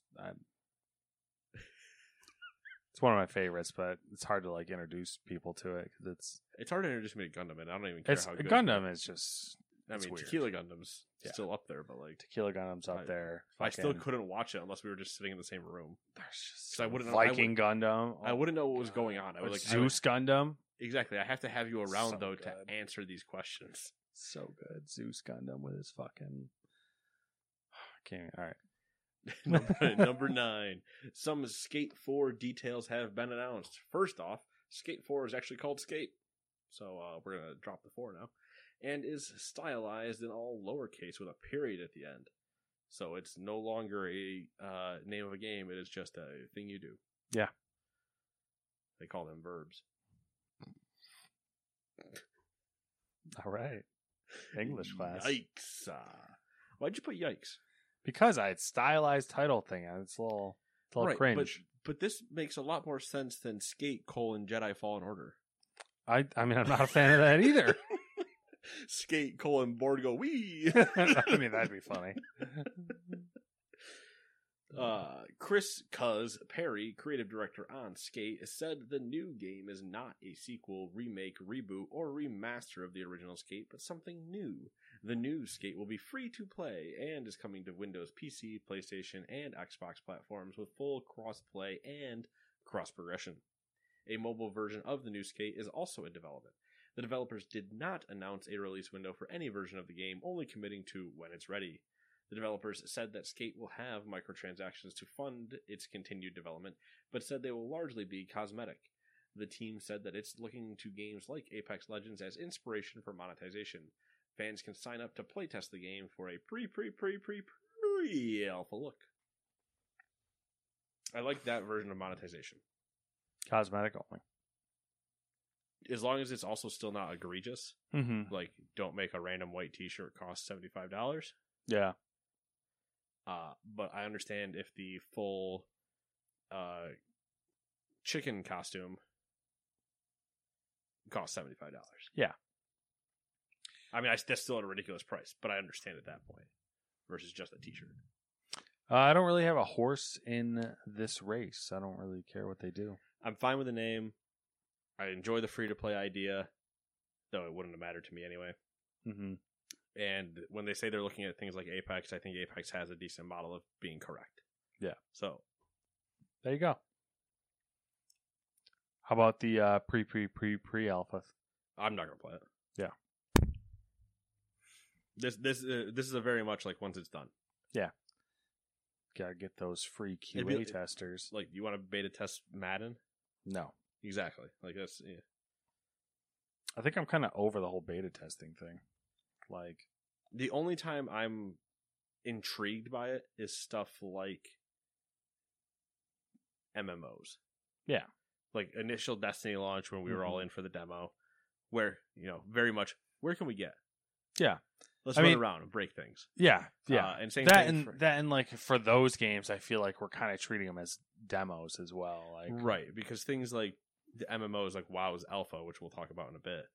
It's one of my favorites, but it's hard to like introduce people to it because it's hard to introduce me to Gundam, and I don't even care how good Gundam is. Just weird. Tequila Gundam's still up there, but like Tequila Gundam's up there. I still couldn't watch it unless we were just sitting in the same room. Because I wouldn't Viking Gundam. I wouldn't know what was going on. I was like Zeus Gundam. Exactly. I have to have you around to answer these questions. So good. Zeus Gundam with his fucking. Okay. All right. Number 9. Some Skate 4 details have been announced. First off, Skate 4 is actually called Skate. So we're going to drop the 4 now. And is stylized in all lowercase with a period at the end. So it's no longer a name of a game. It is just a thing you do. Yeah. They call them verbs. All right. English class. Yikes. Why'd you put yikes? Because I had stylized title thing. It's a little right, cringe. But this makes a lot more sense than Skate, Jedi Fallen Order. I mean, I'm not a fan of that either. Skate, Borgo, wee. I mean, that'd be funny. Chris Cuz Perry, creative director on Skate, said the new game is not a sequel, remake, reboot, or remaster of the original Skate, but something new. The new Skate will be free to play and is coming to Windows, PC, PlayStation, and Xbox platforms with full cross-play and cross-progression. A mobile version of the new Skate is also in development. The developers did not announce a release window for any version of the game, only committing to when it's ready. The developers said that Skate will have microtransactions to fund its continued development, but said they will largely be cosmetic. The team said that it's looking to games like Apex Legends as inspiration for monetization. Fans can sign up to playtest the game for a pre-alpha look. I like that version of monetization. Cosmetic only. As long as it's also still not egregious. Mm-hmm. Like, don't make a random white t-shirt cost $75. Yeah. But I understand if the full chicken costume costs $75. Yeah. I mean, that's still at a ridiculous price, but I understand at that point versus just a t-shirt. I don't really have a horse in this race. I don't really care what they do. I'm fine with the name. I enjoy the free-to-play idea, though it wouldn't have mattered to me anyway. Mm-hmm. And when they say they're looking at things like Apex, I think Apex has a decent model of being correct. Yeah. So, there you go. How about the pre-alpha? I'm not going to play it. Yeah. This is a very much like once it's done. Yeah. Gotta get those free QA testers. Like, you want to beta test Madden? No. Exactly. Like that's. Yeah. I think I'm kind of over the whole beta testing thing. Like, the only time I'm intrigued by it is stuff like MMOs. Yeah. Like initial Destiny launch when we were all in for the demo, where very much where can we get? Yeah. Let's run around and break things. Yeah, yeah. And same that thing for those games, I feel like we're kind of treating them as demos as well. Like, right, because things like the MMOs, like WoW's Alpha, which we'll talk about in a bit.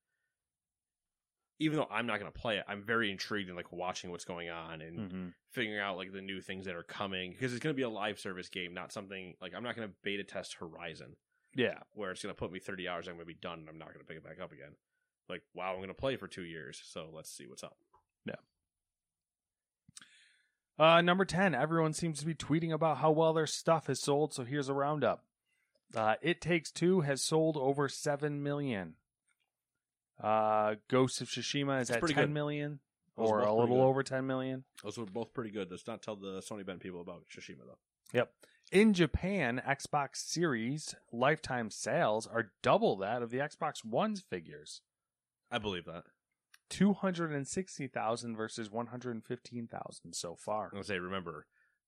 Even though I'm not going to play it, I'm very intrigued in like watching what's going on and figuring out like the new things that are coming because it's going to be a live service game, not something like I'm not going to beta test Horizon. Yeah, where it's going to put me 30 hours, I'm going to be done, and I'm not going to pick it back up again. Like, wow, I'm going to play for 2 years, so let's see what's up. Yeah. Number 10. Everyone seems to be tweeting about how well their stuff has sold, so here's a roundup. It Takes Two has sold over 7 million. Ghost of Tsushima is at 10 million, or a little over 10 million. Those were both pretty good. Let's not tell the Sony Ben people about Tsushima, though. Yep. In Japan, Xbox Series lifetime sales are double that of the Xbox One's figures. I believe that. 260,000 versus 115,000 so far. I'm going to say, remember,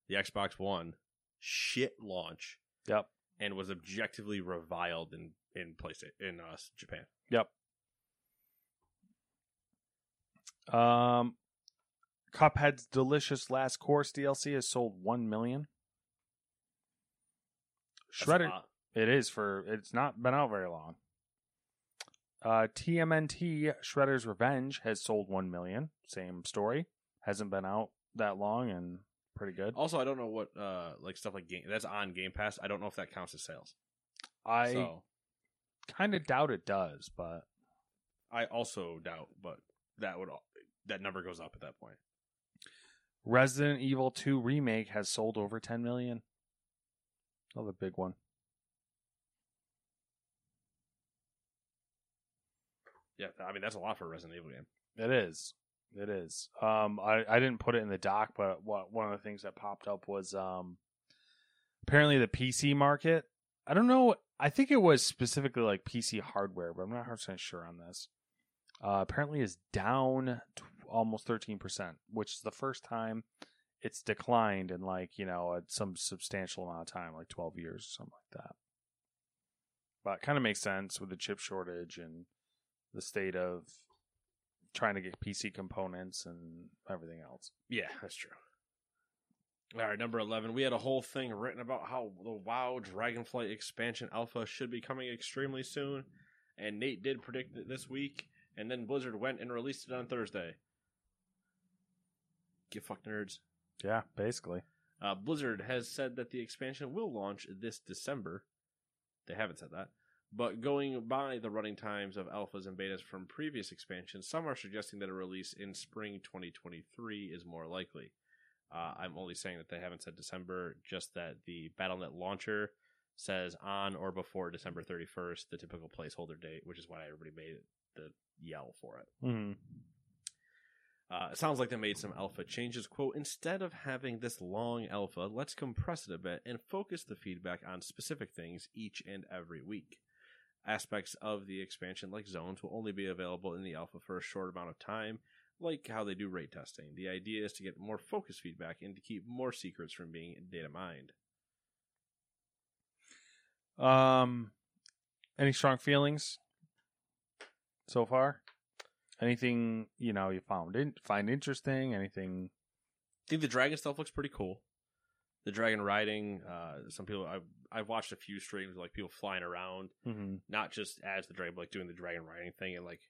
the Xbox One shit launch. Yep. And was objectively reviled in Japan. Yep. Cuphead's Delicious Last Course DLC has sold 1 million. Shredder. It's not been out very long. TMNT Shredder's Revenge has sold 1 million. Same story. Hasn't been out that long and pretty good. Also, I don't know what, like stuff like Game Pass. I don't know if that counts as sales. I kind of doubt it does, but I also doubt, but that number goes up at that point. Resident Evil 2 Remake has sold over 10 million. Another big one. Yeah, I mean, that's a lot for a Resident Evil game. It is. I didn't put it in the doc, but one of the things that popped up was apparently the PC market. I don't know. I think it was specifically like PC hardware, but I'm not 100% sure on this. Apparently is down to almost 13%, which is the first time it's declined in some substantial amount of time, like 12 years or something like that. But it kind of makes sense with the chip shortage and the state of trying to get PC components and everything else. Yeah, that's true. All right, number 11. We had a whole thing written about how the WoW Dragonflight expansion alpha should be coming extremely soon, and Nate did predict it this week, and then Blizzard went and released it on Thursday. Get fucked, nerds. Yeah, basically. Blizzard has said that the expansion will launch this December. They haven't said that. But going by the running times of alphas and betas from previous expansions, some are suggesting that a release in spring 2023 is more likely. I'm only saying that they haven't said December, just that the Battle.net launcher says on or before December 31st, the typical placeholder date, which is why everybody made the yell for it. Mm-hmm. It sounds like they made some alpha changes. Quote, instead of having this long alpha, let's compress it a bit and focus the feedback on specific things each and every week. Aspects of the expansion, like zones, will only be available in the alpha for a short amount of time, like how they do rate testing. The idea is to get more focused feedback and to keep more secrets from being data mined. Any strong feelings so far? Anything you find interesting? Anything? I think the dragon stuff looks pretty cool. The dragon riding, some people, I've watched a few streams, like people flying around, mm-hmm. not just as the dragon, but like doing the dragon riding thing and like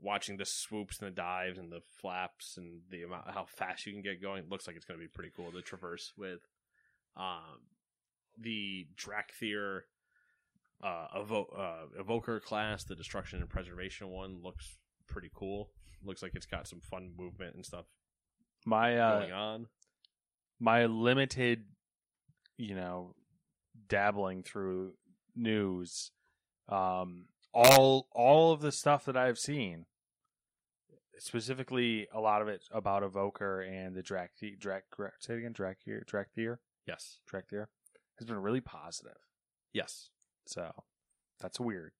watching the swoops and the dives and the flaps and the amount, how fast you can get going. It looks like it's going to be pretty cool to traverse with. The Drakthir Evoker class, the Destruction and Preservation one, looks pretty cool. Looks like it's got some fun movement and stuff going on. My limited, dabbling through news, all of the stuff that I've seen, specifically a lot of it about Evoker and the Drakthir, yes, Drakthir, has been really positive. Yes, so that's weird.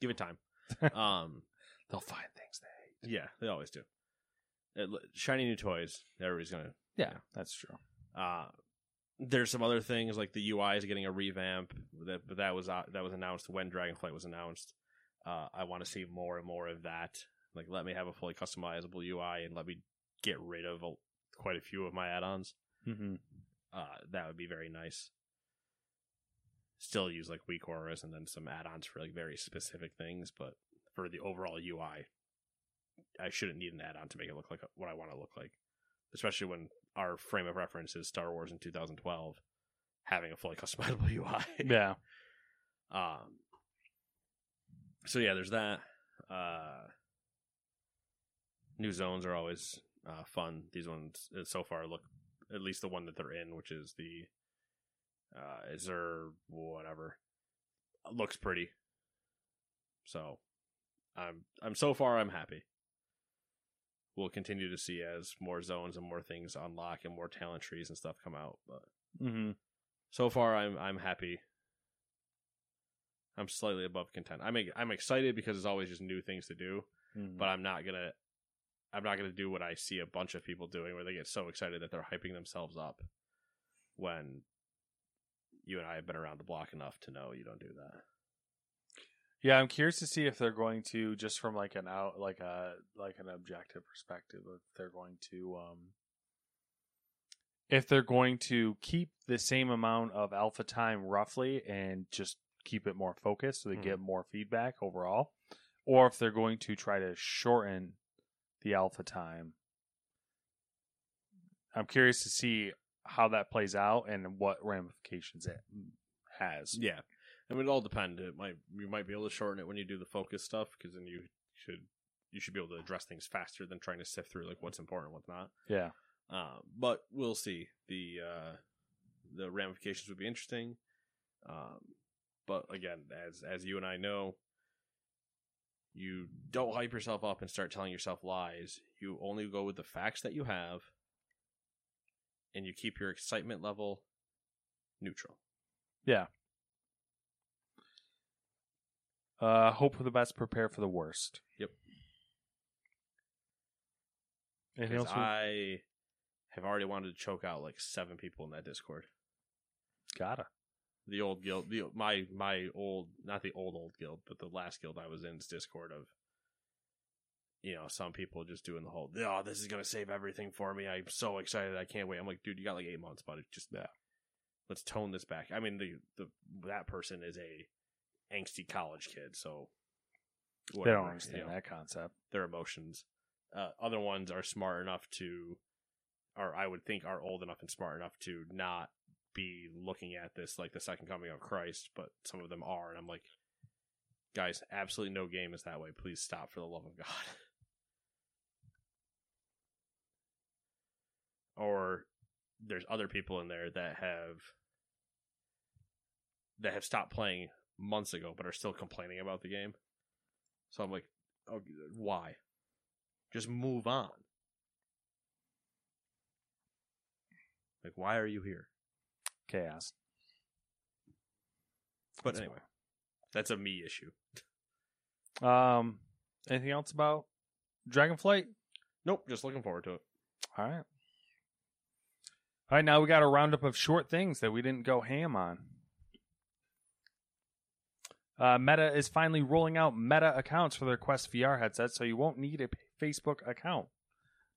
Give it time. They'll find things they hate. Yeah, they always do. Shiny new toys. Everybody's gonna. Yeah, that's true. There's some other things like the UI is getting a revamp, that was announced when Dragonflight was announced. I want to see more and more of that. Like, let me have a fully customizable UI and let me get rid of quite a few of my add-ons. Mm-hmm. That would be very nice. Still use like weak auras and then some add-ons for like very specific things, but for the overall UI, I shouldn't need an add-on to make it look like what I want it to look like. Especially when our frame of reference is Star Wars in 2012, having a fully customizable UI. Yeah. So yeah, there's that. New zones are always fun. These ones so far look, at least the one that they're in, which is the Azure whatever, looks pretty. So I'm so far I'm happy. We'll continue to see as more zones and more things unlock and more talent trees and stuff come out. But mm-hmm. So far, I'm happy. I'm slightly above content. I'm excited because it's always just new things to do. Mm-hmm. But I'm not gonna do what I see a bunch of people doing, where they get so excited that they're hyping themselves up. When you and I have been around the block enough to know you don't do that. Yeah, I'm curious to see if they're going to, just from like an out, like an objective perspective, if they're going to keep the same amount of alpha time roughly and just keep it more focused so they get more feedback overall, or if they're going to try to shorten the alpha time. I'm curious to see how that plays out and what ramifications it has. Yeah. I mean, it all depends. You might be able to shorten it when you do the focus stuff, because then you should be able to address things faster than trying to sift through like what's important and what's not. Yeah. But we'll see. The ramifications would be interesting. But again, as you and I know, you don't hype yourself up and start telling yourself lies. You only go with the facts that you have, and you keep your excitement level neutral. Yeah. Hope for the best, prepare for the worst. Yep. Anything else? I have already wanted to choke out like 7 people in that Discord. Gotta. The old guild, not the old guild, but the last guild I was in's Discord of, you know, some people just doing the whole, oh, this is gonna save everything for me. I'm so excited, I can't wait. I'm like, dude, you got like 8 months, buddy. Just let's tone this back. I mean, the that person is a angsty college kid, so whatever. They don't understand that concept. Their emotions. Other ones are smart enough to, or I would think are old enough and smart enough to not be looking at this like the second coming of Christ, but some of them are, and I'm like, guys, absolutely no game is that way. Please stop, for the love of God. Or there's other people in there that have stopped playing months ago but are still complaining about the game. So I'm like, oh, why? Just move on. Like, why are you here? Chaos. But anyway, that's a me issue. Anything else about Dragonflight? Nope, just looking forward to it. All right, now we got a roundup of short things that we didn't go ham on. Meta is finally rolling out Meta accounts for their Quest VR headset, so you won't need a Facebook account.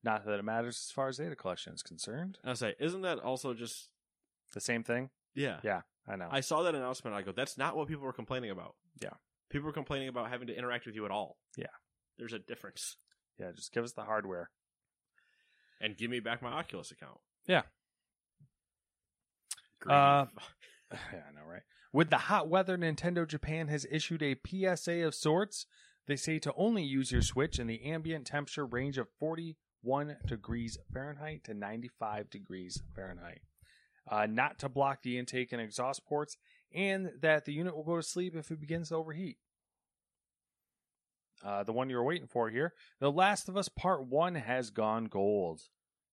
Not that it matters as far as data collection is concerned. I was saying, isn't that also just the same thing? Yeah. Yeah, I know. I saw that announcement. I go, that's not what people were complaining about. Yeah. People were complaining about having to interact with you at all. Yeah. There's a difference. Yeah, just give us the hardware. And give me back my Oculus account. Yeah. Yeah, I know, right? With the hot weather, Nintendo Japan has issued a PSA of sorts. They say to only use your Switch in the ambient temperature range of 41 degrees Fahrenheit to 95 degrees Fahrenheit. Not to block the intake and exhaust ports, and that the unit will go to sleep if it begins to overheat. The one you're waiting for here, The Last of Us Part 1 has gone gold.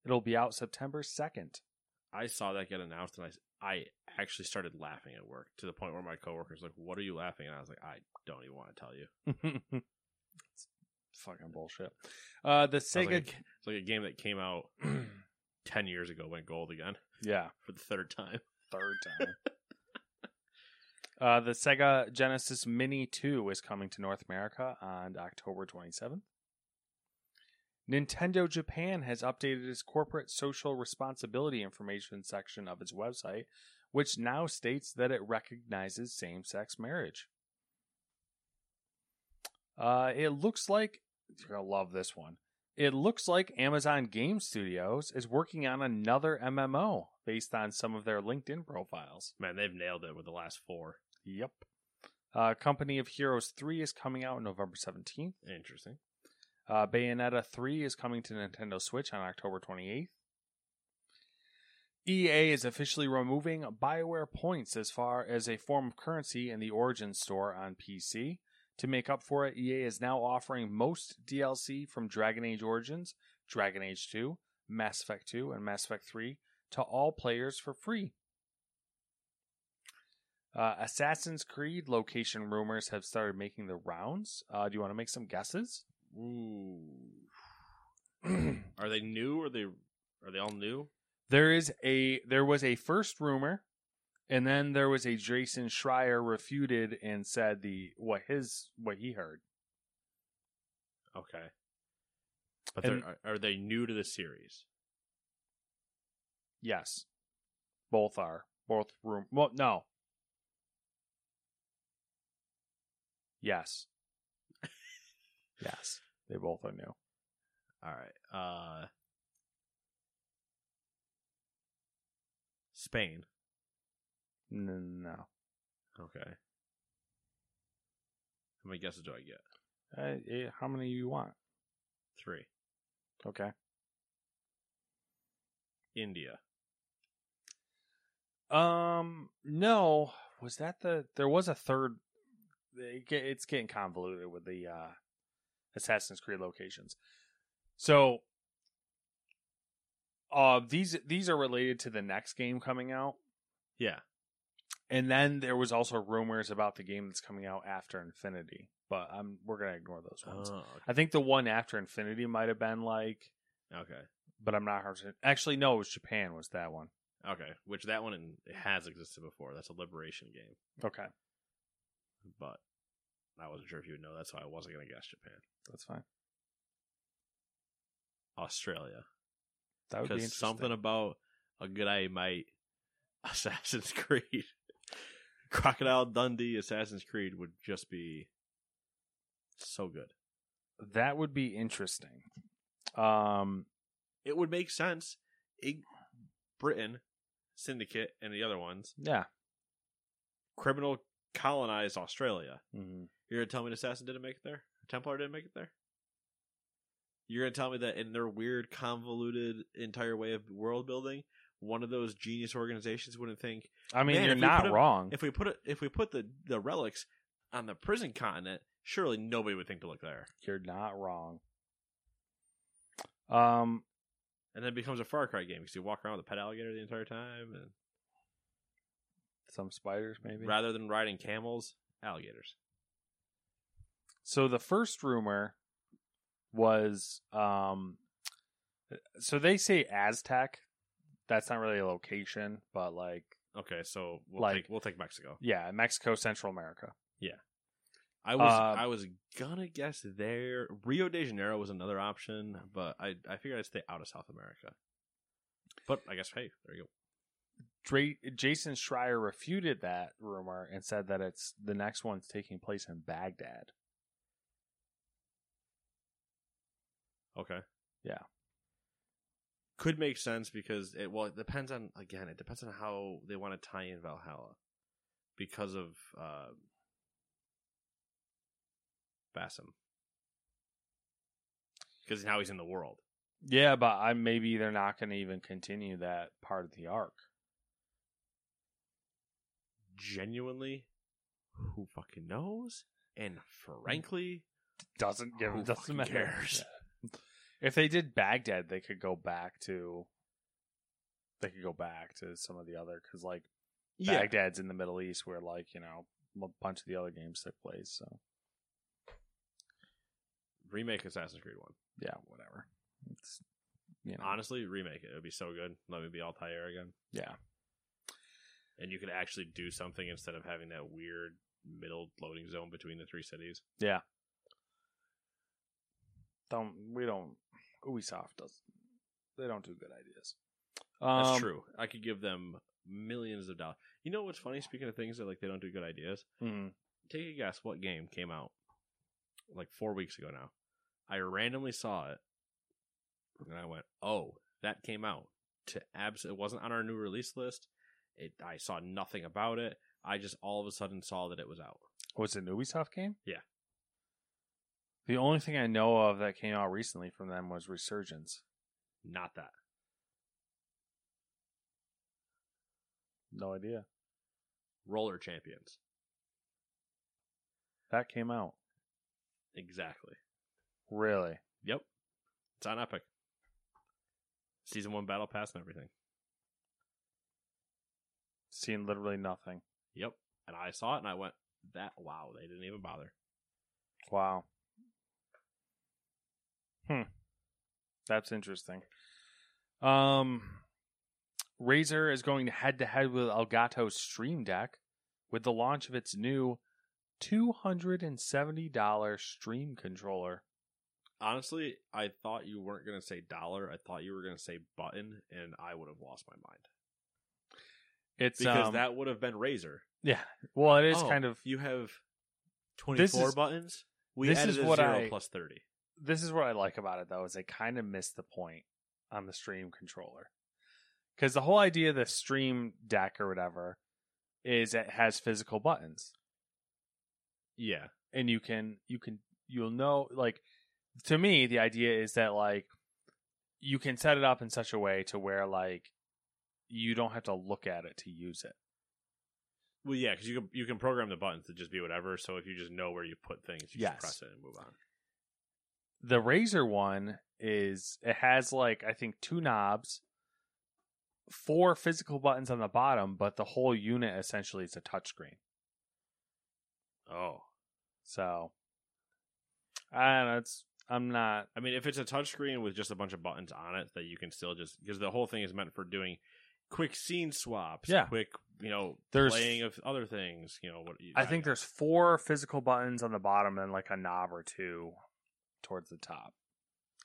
It'll be out September 2nd. I saw that get announced, and I actually started laughing at work, to the point where my coworker's like, what are you laughing at? I was like, I don't even want to tell you. It's fucking bullshit. The Sega... It's like a game that came out 10 years ago, went gold again. Yeah. For the third time. The Sega Genesis Mini 2 is coming to North America on October 27th. Nintendo Japan has updated its corporate social responsibility information section of its website, which now states that it recognizes same-sex marriage. It looks like... You're going to love this one. It looks like Amazon Game Studios is working on another MMO based on some of their LinkedIn profiles. Man, they've nailed it with the last 4. Yep. Company of Heroes 3 is coming out November 17th. Interesting. Bayonetta 3 is coming to Nintendo Switch on October 28th. EA is officially removing BioWare points as far as a form of currency in the Origin store on PC. To make up for it, EA is now offering most DLC from Dragon Age Origins, Dragon Age 2, Mass Effect 2, and Mass Effect 3 to all players for free. Assassin's Creed location rumors have started making the rounds. Do you want to make some guesses? Ooh. Are they new? Or are they all new? There was a first rumor, and then there was a Jason Schreier refuted and said what he heard. Okay. But are they new to the series? Yes. Both are. Well, no. Yes. Yes, they both are new. All right. Spain. No. Okay. How many guesses do I get? How many you want? 3. Okay. India. No. Was that the... There was a third... It's getting convoluted with the Assassin's Creed locations. So... These are related to the next game coming out. Yeah. And then there was also rumors about the game that's coming out after Infinity. But we're going to ignore those ones. Oh, okay. I think the one after Infinity might have been like... Okay. But I'm not... Actually, no, it was Japan was that one. Okay. Which that one has existed before. That's a Liberation game. Okay. But I wasn't sure if you would know that, so I wasn't going to guess Japan. That's fine. Australia. That would be interesting. Something about a good eye might... Assassin's Creed. Crocodile Dundee Assassin's Creed would just be... so good. That would be interesting. It would make sense. Britain, Syndicate, and the other ones. Yeah. Criminal colonized Australia. Mm-hmm. You're going to tell me the Assassin didn't make it there? The Templar didn't make it there? You're going to tell me that in their weird, convoluted, entire way of world building, one of those genius organizations wouldn't think... I mean, you're not wrong. If we put the relics on the prison continent... Surely nobody would think to look there. You're not wrong. And then it becomes a Far Cry game because you walk around with a pet alligator the entire time, and some spiders maybe. Rather than riding camels, alligators. So the first rumor was, so they say Aztec. That's not really a location, but like, okay, so we'll take Mexico. Yeah, Mexico, Central America. Yeah. I was gonna guess there. Rio de Janeiro was another option, but I figured I'd stay out of South America. But I guess, hey, there you go. Jason Schreier refuted that rumor and said that it's the next one's taking place in Baghdad. Okay. Yeah. Could make sense because it depends on how they want to tie in Valhalla because of Bassam, because now he's in the world. Yeah, but maybe they're not going to even continue that part of the arc. Genuinely, who fucking knows? And frankly, doesn't matter. Yeah. If they did Baghdad, they could go back to. They could go back to some of the other because, like, yeah. Baghdad's in the Middle East, where like a bunch of the other games took place. So. Remake Assassin's Creed 1. Yeah, whatever. It's, honestly, remake it. It would be so good. Let me be Altair again. Yeah. And you could actually do something instead of having that weird middle loading zone between the three cities. Yeah. Ubisoft doesn't. They don't do good ideas. That's true. I could give them millions of dollars. You know what's funny? Speaking of things that they don't do good ideas, Take a guess what game came out like 4 weeks ago now. I randomly saw it, and I went, "Oh, that came out." It wasn't on our new release list. I saw nothing about it. I just all of a sudden saw that it was out. Oh, it's an Ubisoft game? Yeah. The only thing I know of that came out recently from them was Resurgence. Not that. No idea. Roller Champions. That came out. Exactly. Really? Yep. It's on Epic. Season 1 Battle Pass and everything. Seen literally nothing. Yep. And I saw it and I went, wow, they didn't even bother. Wow. That's interesting. Razer is going head-to-head with Elgato's Stream Deck with the launch of its new $270 stream controller. Honestly, I thought you weren't going to say dollar. I thought you were going to say button, and I would have lost my mind. It's because that would have been Razer. Yeah. Well, it is kind of... You have 24 buttons. We added a 0 plus 30. This is what I like about it, though, is they kind of missed the point on the stream controller. Because the whole idea of the Stream Deck or whatever is it has physical buttons. Yeah. and you'll know, like, to me, the idea is that, like, you can set it up in such a way to where, like, you don't have to look at it to use it. Well, yeah, because you can program the buttons to just be whatever. So if you just know where you put things, you just press it and move on. The Razer one has like, I think, 2 knobs, 4 physical buttons on the bottom, but the whole unit essentially is a touchscreen. Oh, so I don't know. I mean, if it's a touchscreen with just a bunch of buttons on it, that you can still just, because the whole thing is meant for doing quick scene swaps, quick, playing of other things. I think there's 4 physical buttons on the bottom and like a knob or 2 towards the top,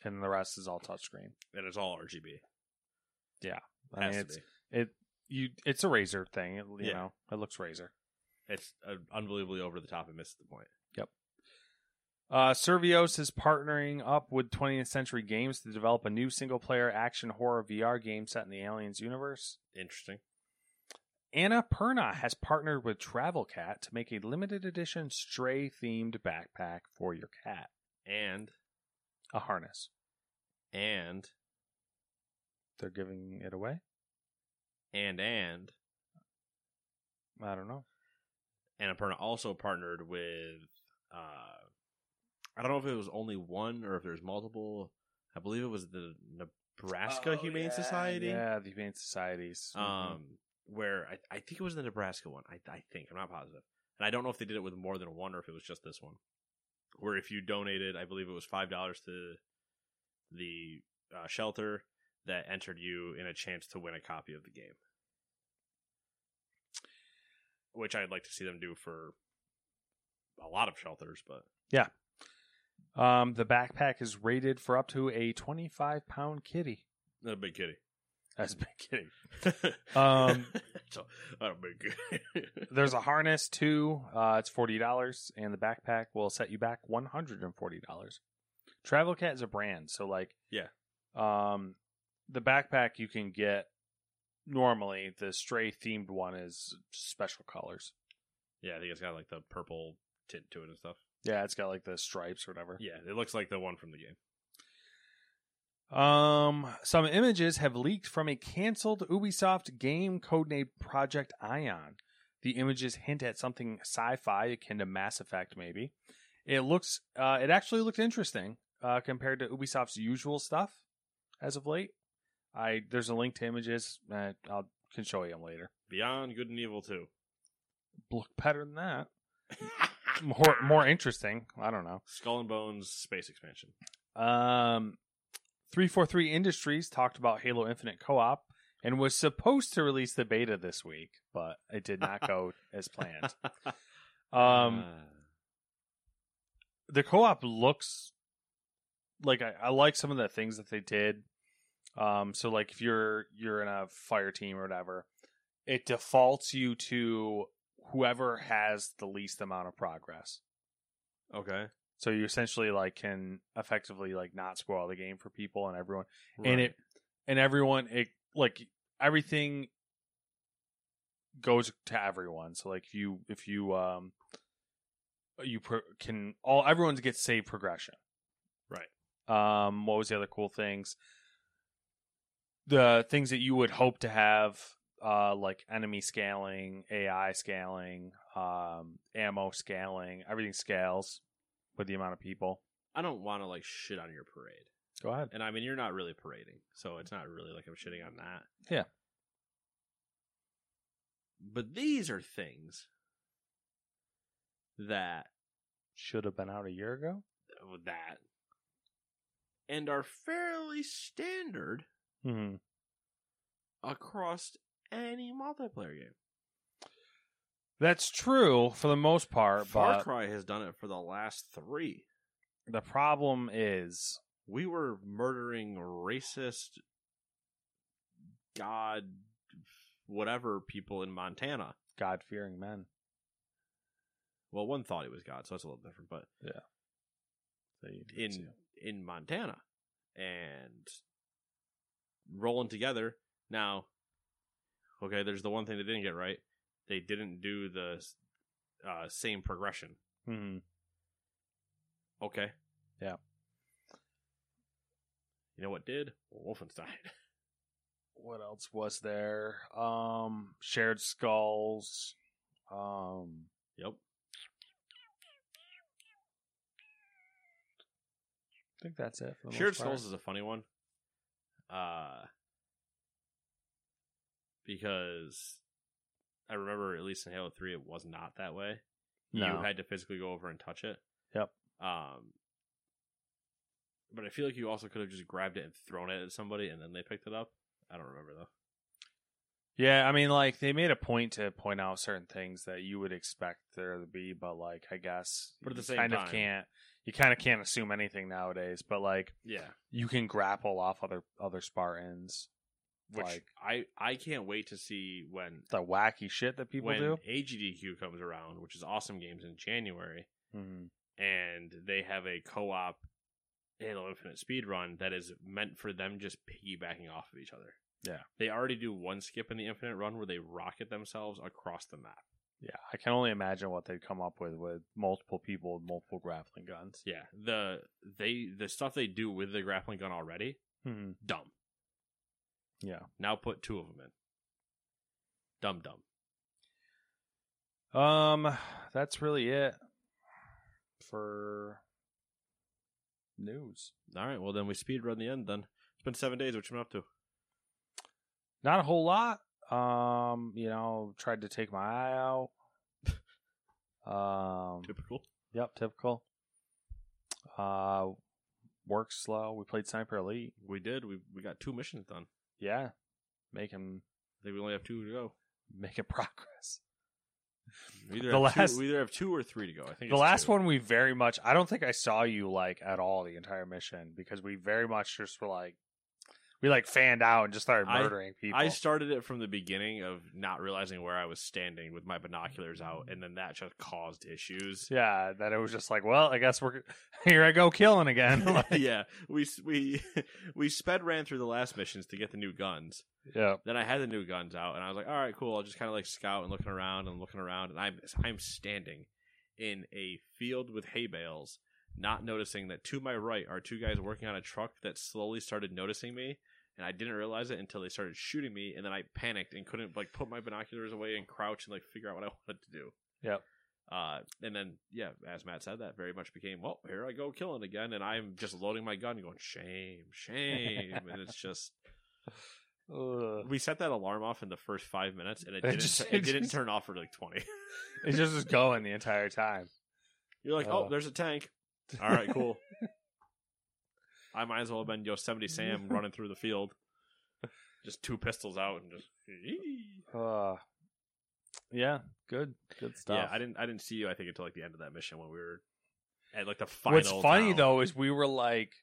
and the rest is all touchscreen. And it's all RGB. Yeah, I mean, it's a Razer thing. It looks Razer. It's unbelievably over the top and misses the point. Yep. Servios is partnering up with 20th Century Games to develop a new single-player action horror VR game set in the Aliens universe. Interesting. Annapurna has partnered with Travel Cat to make a limited edition Stray-themed backpack for your cat. And a harness. And they're giving it away? And I don't know. Annapurna also partnered with, I don't know if it was only one or if there's multiple. I believe it was the Nebraska Humane Society. Yeah, the Humane Societies. Where I think it was the Nebraska one. I think. I'm not positive. And I don't know if they did it with more than one or if it was just this one. Where if you donated, I believe it was $5 to the shelter, that entered you in a chance to win a copy of the game. Which I'd like to see them do for a lot of shelters, but yeah. The backpack is rated for up to a 25-pound kitty. That's a big kitty. That's a big kitty. There's a harness too. It's $40, and the backpack will set you back $140. Travel Cat is a brand, so like the backpack you can get. Normally, the Stray themed one is special colors. Yeah, I think it's got like the purple tint to it and stuff. Yeah, it's got like the stripes or whatever. Yeah, it looks like the one from the game. Some images have leaked from a canceled Ubisoft game codenamed Project Ion. The images hint at something sci-fi akin to Mass Effect, maybe. It actually looked interesting compared to Ubisoft's usual stuff as of late. There's a link to images. I can show you them later. Beyond Good and Evil 2. Look better than that. more interesting. I don't know. Skull and Bones space expansion. 343 Industries talked about Halo Infinite co-op and was supposed to release the beta this week, but it did not go as planned. The co-op looks like I like some of the things that they did. So like if you're in a fire team or whatever, it defaults you to whoever has the least amount of progress. Okay. So you essentially like can effectively like not spoil the game for people and everyone. Right. Everything goes to everyone. So like everyone gets saved progression. Right. What was the other cool things? The things that you would hope to have, like enemy scaling, AI scaling, ammo scaling, everything scales with the amount of people. I don't want to like shit on your parade. Go ahead. And I mean, you're not really parading, so it's not really like I'm shitting on that. Yeah. But these are things that should have been out a year ago. That. And are fairly standard. Mm-hmm. Across any multiplayer game. That's true for the most part. Far Cry has done it for the last 3. The problem is we were murdering racist God whatever people in Montana. God-fearing men. Well, one thought he was God, so that's a little different, but yeah. So in Montana. And rolling together now. Okay, there's the one thing they didn't get right. They didn't do the same progression. Mm-hmm. Okay. Yeah. You know what did? Well, Wolfenstein. What else was there? Shared Skulls. Yep. I think that's it. For the Shared Skulls is a funny one. Because I remember, at least in Halo 3, it was not that way. No. You had to physically go over and touch it. Yep. But I feel like you also could have just grabbed it and thrown it at somebody, and then they picked it up. I don't remember, though. Yeah, I mean, like, they made a point to point out certain things that you would expect there to be, but, like, I guess... But at the same time... You kind of can't assume anything nowadays, but, like... Yeah. You can grapple off other Spartans. Which, like, I can't wait to see when... The wacky shit that people do? When AGDQ comes around, which is Awesome Games in January, and they have a co-op Halo Infinite speedrun that is meant for them just piggybacking off of each other. Yeah. They already do one skip in the Infinite run where they rocket themselves across the map. Yeah, I can only imagine what they'd come up with multiple people with multiple grappling guns. Yeah, the stuff they do with the grappling gun already, dumb. Yeah. Now put two of them in. Dumb. That's really it for news. All right, well, then we speedrun the end, then. It's been 7 days, what you been up to? Not a whole lot. You know, tried to take my eye out. Typical. Yep, typical. Work slow. We played Sniper Elite. We did. We got 2 missions done. Yeah. I think we only have 2 to go. Making progress. We either have 2 or 3 to go. I think the last 2. One we very much... I don't think I saw you, like, at all the entire mission, because we very much just were like... We, like, fanned out and just started murdering people. I started it from the beginning of not realizing where I was standing with my binoculars out, and then that just caused issues. Yeah, that it was just like, well, I guess we're... Here I go killing again. Like, yeah, we ran through the last missions to get the new guns. Yeah. Then I had the new guns out, and I was like, all right, cool. I'll just kind of, like, scout and looking around, and I'm standing in a field with hay bales, not noticing that to my right are 2 guys working on a truck that slowly started noticing me, and I didn't realize it until they started shooting me, and then I panicked and couldn't, like, put my binoculars away and crouch and, like, figure out what I wanted to do. Yep. And then, yeah, as Matt said, that very much became, well, here I go killing again, and I'm just loading my gun and going, shame, and it's just... We set that alarm off in the first 5 minutes, and it didn't turn off for, like, 20. It just was going the entire time. You're like, oh, there's a tank. All right, cool. I might as well have been Yosemite Sam running through the field, just 2 pistols out and just. Yeah, good stuff. Yeah, I didn't see you. I think until like the end of that mission when we were at like the final. What's funny though is we were like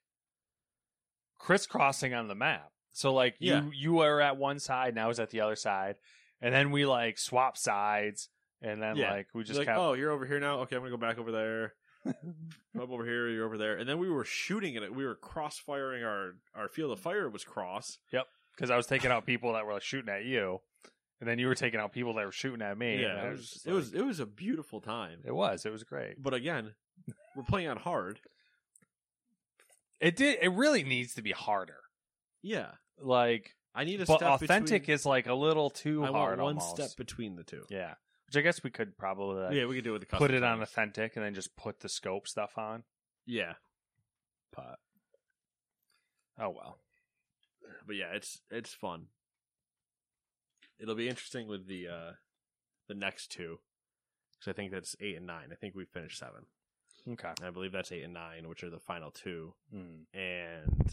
crisscrossing on the map. So like you were at one side, and I was at the other side, and then we like swapped sides, and then like we just kept... oh, you're over here now. Okay, I'm gonna go back over there. I'm over here, you're over there, and then we were shooting at it. We were cross-firing our field of fire was cross. Yep, because I was taking out people that were like, shooting at you, and then you were taking out people that were shooting at me. Yeah, it was a beautiful time. It was great. But again, we're playing on hard. It really needs to be harder. Yeah, like I need a step authentic between, is like a little too I hard. Want one almost. Step between the two. Yeah. Which I guess we could probably we could do it with the custom put it on authentic and then just put the scope stuff on. Yeah. But oh well. But yeah, it's fun. It'll be interesting with the next 2. Because I think that's 8 and 9. I think we finished 7. Okay. And I believe that's 8 and 9, which are the final 2. And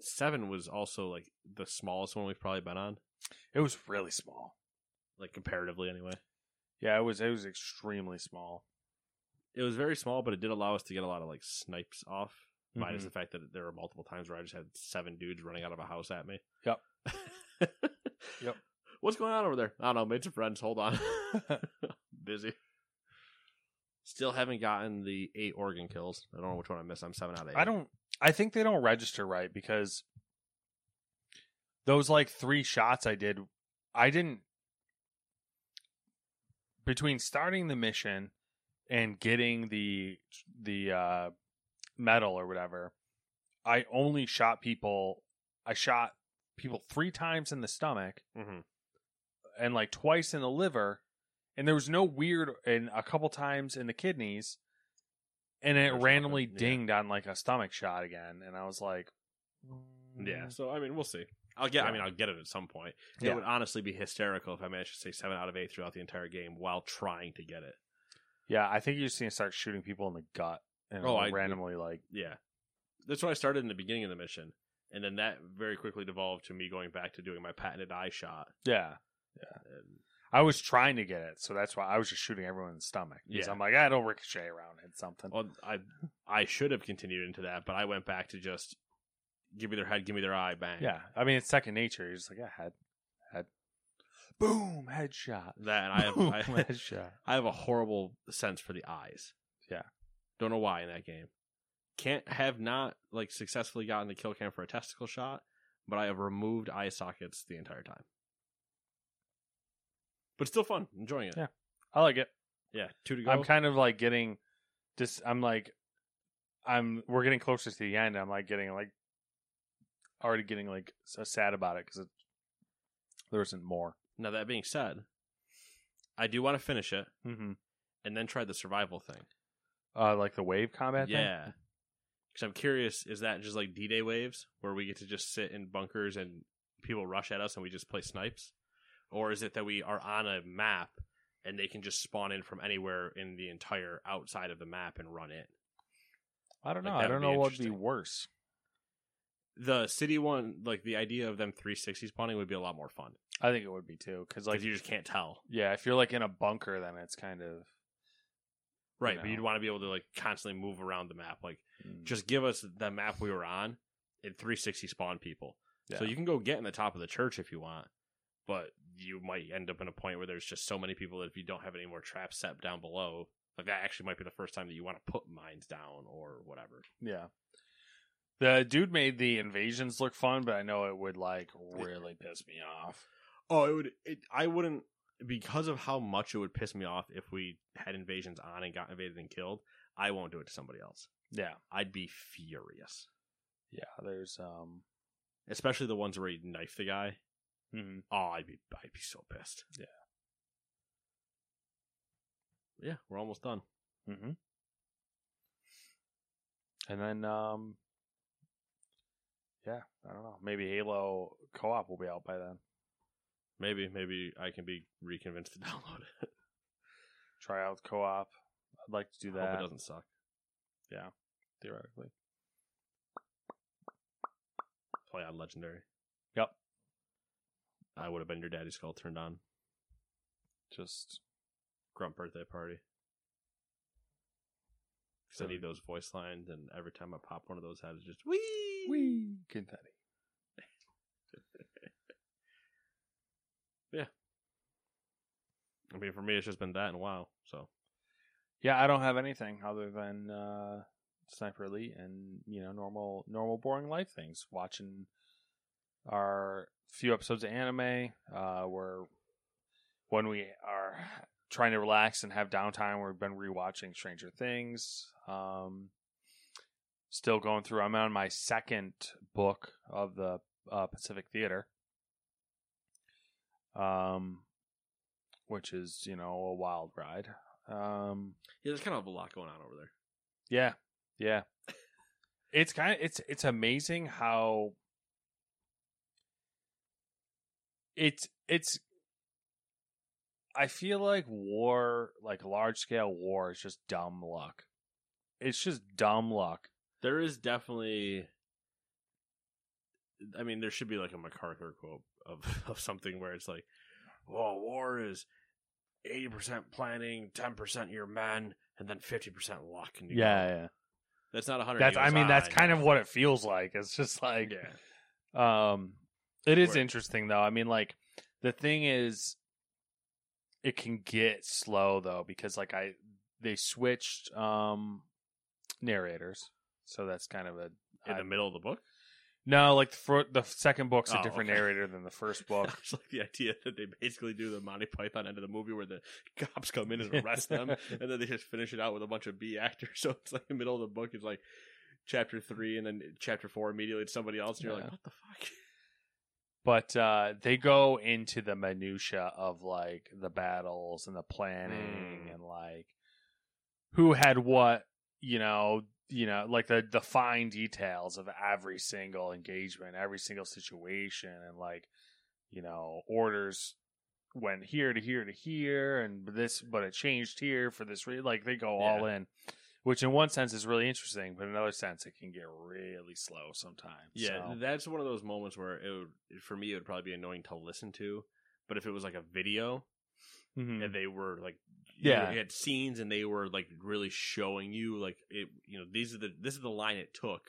7 was also like the smallest one we've probably been on. It was really small, like comparatively anyway. Yeah, it was extremely small. It was very small, but it did allow us to get a lot of like snipes off. Minus the fact that there were multiple times where I just had 7 dudes running out of a house at me. Yep. Yep. What's going on over there? I don't know. Made some friends. Hold on. Busy. Still haven't gotten the 8 organ kills. I don't know which one I missed. I'm 7 out of 8. I think they don't register right because. Those, like, 3 shots I did, I didn't... Between starting the mission and getting the medal or whatever, I only shot people. I shot people 3 times in the stomach, mm-hmm. and like twice in the liver, and there was no weird, and a couple times in the kidneys, and it randomly dinged on like a stomach shot again, and I was like, yeah. So I mean, we'll see. I'll get it at some point. It would honestly be hysterical if I managed to say 7 out of 8 throughout the entire game while trying to get it. Yeah, I think you just need to start shooting people in the gut and randomly yeah. That's what I started in the beginning of the mission, and then that very quickly devolved to me going back to doing my patented eye shot. Yeah, yeah. And I was trying to get it, so that's why I was just shooting everyone in the stomach. Yeah, I'm like, it'll ricochet around and something. Well, I should have continued into that, but I went back to just give me their head, give me their eye, bang. Yeah, I mean, it's second nature. You're just like, head. Boom, headshot. I have a horrible sense for the eyes. Yeah. Don't know why in that game. Have not successfully gotten the kill cam for a testicle shot, but I have removed eye sockets the entire time. But it's still fun. Enjoying it. Yeah. I like it. Yeah. 2 to go. I'm kind of like getting just, we're getting closer to the end. I'm like already getting so sad about it because there isn't more. Now, that being said, I do want to finish it, mm-hmm. and then try the survival thing. Like the wave combat thing? Yeah. Because I'm curious, is that just like D-Day waves where we get to just sit in bunkers and people rush at us and we just play snipes? Or is it that we are on a map and they can just spawn in from anywhere in the entire outside of the map and run in? I don't know. I don't know what would be worse. The city one, like the idea of them 360 spawning would be a lot more fun. I think it would be too, because you just can't tell. Yeah, if you're like in a bunker, then it's kind of right. You know. But you'd want to be able to like constantly move around the map. Like, just give us the map we were on and 360 spawn people. Yeah. So you can go get in the top of the church if you want, but you might end up in a point where there's just so many people that if you don't have any more traps set down below, like that actually might be the first time that you want to put mines down or whatever. Yeah. The dude made the invasions look fun, but I know it would really piss me off. Oh, it would. I wouldn't, because of how much it would piss me off if we had invasions on and got invaded and killed. I won't do it to somebody else. Yeah, I'd be furious. Yeah, there's especially the ones where you knife the guy. Mm-hmm. Oh, I'd be so pissed. Yeah. Yeah, we're almost done. Mm-hmm. And then yeah, I don't know. Maybe Halo co-op will be out by then. Maybe I can be reconvinced to download it. Try out co-op. I'd like to do that. I hope it doesn't suck. Yeah, theoretically. Play on Legendary. Yep. I would have been your daddy's skull turned on. Just Grump birthday party. Because I need those voice lines, and every time I pop one of those out, it's just wee! Wee! Confetti. Yeah. I mean, for me, it's just been that and WoW, so. Yeah, I don't have anything other than Sniper Elite and, you know, normal boring life things. Watching our few episodes of anime, where when we are trying to relax and have downtime, we've been rewatching Stranger Things. Still going through. I'm on my 2nd book of the Pacific Theater, which is, you know, a wild ride. Yeah, there's kind of a lot going on over there. Yeah, yeah. It's amazing how it's. I feel like war, like large-scale war, is just dumb luck. It's just dumb luck. There is definitely... I mean, there should be like a MacArthur quote of something where it's like, well, war is 80% planning, 10% your men, and then 50% luck. And yeah. That's not 100. That's kind of what it feels like. It's just like... Yeah. It is interesting, though. I mean, like, the thing is... It can get slow though, because like they switched narrators, so that's kind of a in the middle of the book. No, like the second book's a different narrator than the first book. It's like the idea that they basically do the Monty Python end of the movie where the cops come in and arrest them, and then they just finish it out with a bunch of B actors. So it's like the middle of the book is like chapter 3, and then chapter 4 immediately it's somebody else, and you're like, what the fuck? But they go into the minutia of like the battles and the planning and like who had what, you know, like the fine details of every single engagement, every single situation, and like, you know, orders went here to here to here, and this, but it changed here for this reason. Like they go all in, which in one sense is really interesting, but in another sense it can get really slow sometimes. Yeah, so that's one of those moments where for me, it would probably be annoying to listen to, but if it was like a video and they were like, you had scenes and they were like really showing you like it, you know, this is the line it took,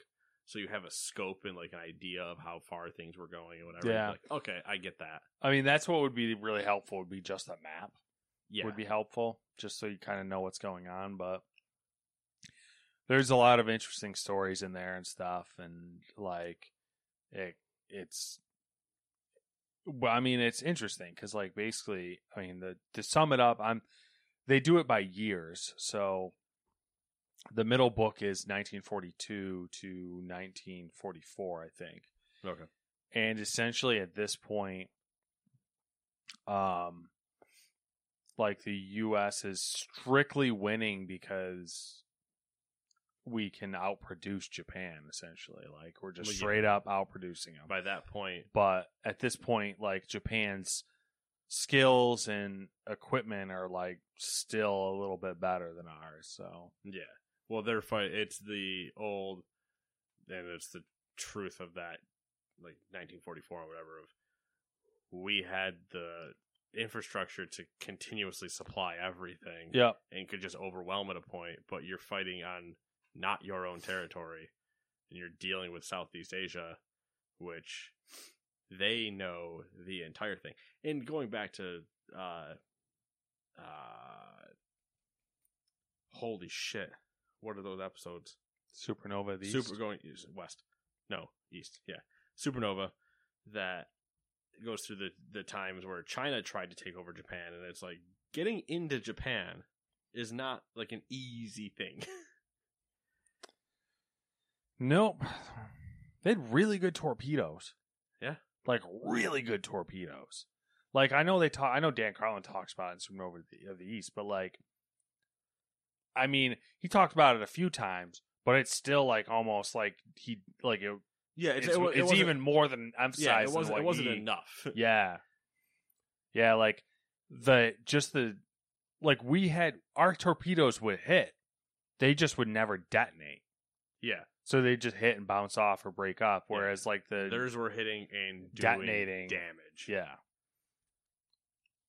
so you have a scope and like an idea of how far things were going and whatever. Yeah. Like, okay, I get that. I mean, that's what would be really helpful would be just a map. Yeah, would be helpful just so you kind of know what's going on. But there's a lot of interesting stories in there and stuff, and like it's. Well, I mean, it's interesting because, like, basically, I mean, to sum it up, they do it by years. So the middle book is 1942 to 1944, I think. Okay. And essentially, at this point, like the U.S. is strictly winning because we can outproduce Japan, essentially. Like, we're just straight up outproducing them by that point. But at this point, like, Japan's skills and equipment are like still a little bit better than ours. So yeah, well, they're fight. It's the old, and it's the truth of that, like 1944 or whatever. Of we had the infrastructure to continuously supply everything. Yeah, and could just overwhelm at a point. But you're fighting on not your own territory, and you're dealing with Southeast Asia, which they know the entire thing. And going back to holy shit, what are those episodes? Supernova, the Super East? Going west, no, east, yeah, Supernova, that goes through the times where China tried to take over Japan, and it's like getting into Japan is not like an easy thing. Nope. They had really good torpedoes. Yeah. Like, really good torpedoes. Like, I know I know Dan Carlin talks about it in Supernova of the East, but, like, I mean, he talked about it a few times, but it's still, like, almost like he, like, it, yeah, it's even more than emphasized. Yeah, it wasn't enough. Yeah. Yeah, like, we had, our torpedoes would hit. They just would never detonate. Yeah. So they just hit and bounce off or break up, whereas like theirs were hitting and detonating damage. Yeah.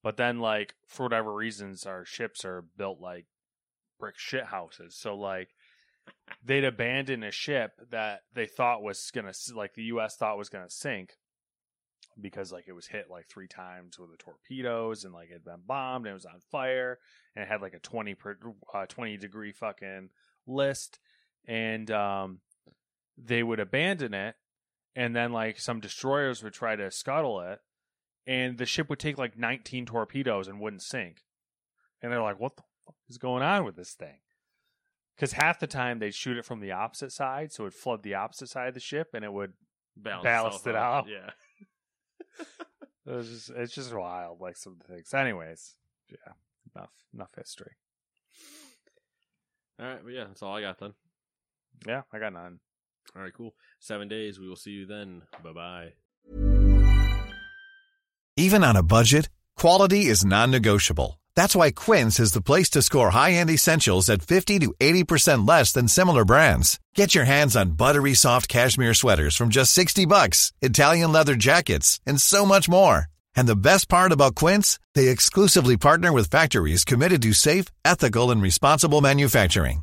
But then, like, for whatever reasons, our ships are built like brick shit houses. So like they'd abandon a ship that they thought was gonna, like the U.S. thought was gonna sink, because like it was hit like 3 times with the torpedoes, and like it had been bombed and it was on fire, and it had like a 20 degree fucking list. And they would abandon it, and then like some destroyers would try to scuttle it, and the ship would take like 19 torpedoes and wouldn't sink. And they're like, what the fuck is going on with this thing? Because half the time they'd shoot it from the opposite side, so it would flood the opposite side of the ship, and it would ballast it out. Yeah. It's just wild, like some things. Anyways, yeah, enough history. All right, but yeah, that's all I got then. Yeah, I got none. All right, cool. 7 days. We will see you then. Bye-bye. Even on a budget, quality is non-negotiable. That's why Quince is the place to score high-end essentials at 50 to 80% less than similar brands. Get your hands on buttery soft cashmere sweaters from just $60, Italian leather jackets, and so much more. And the best part about Quince, they exclusively partner with factories committed to safe, ethical, and responsible manufacturing.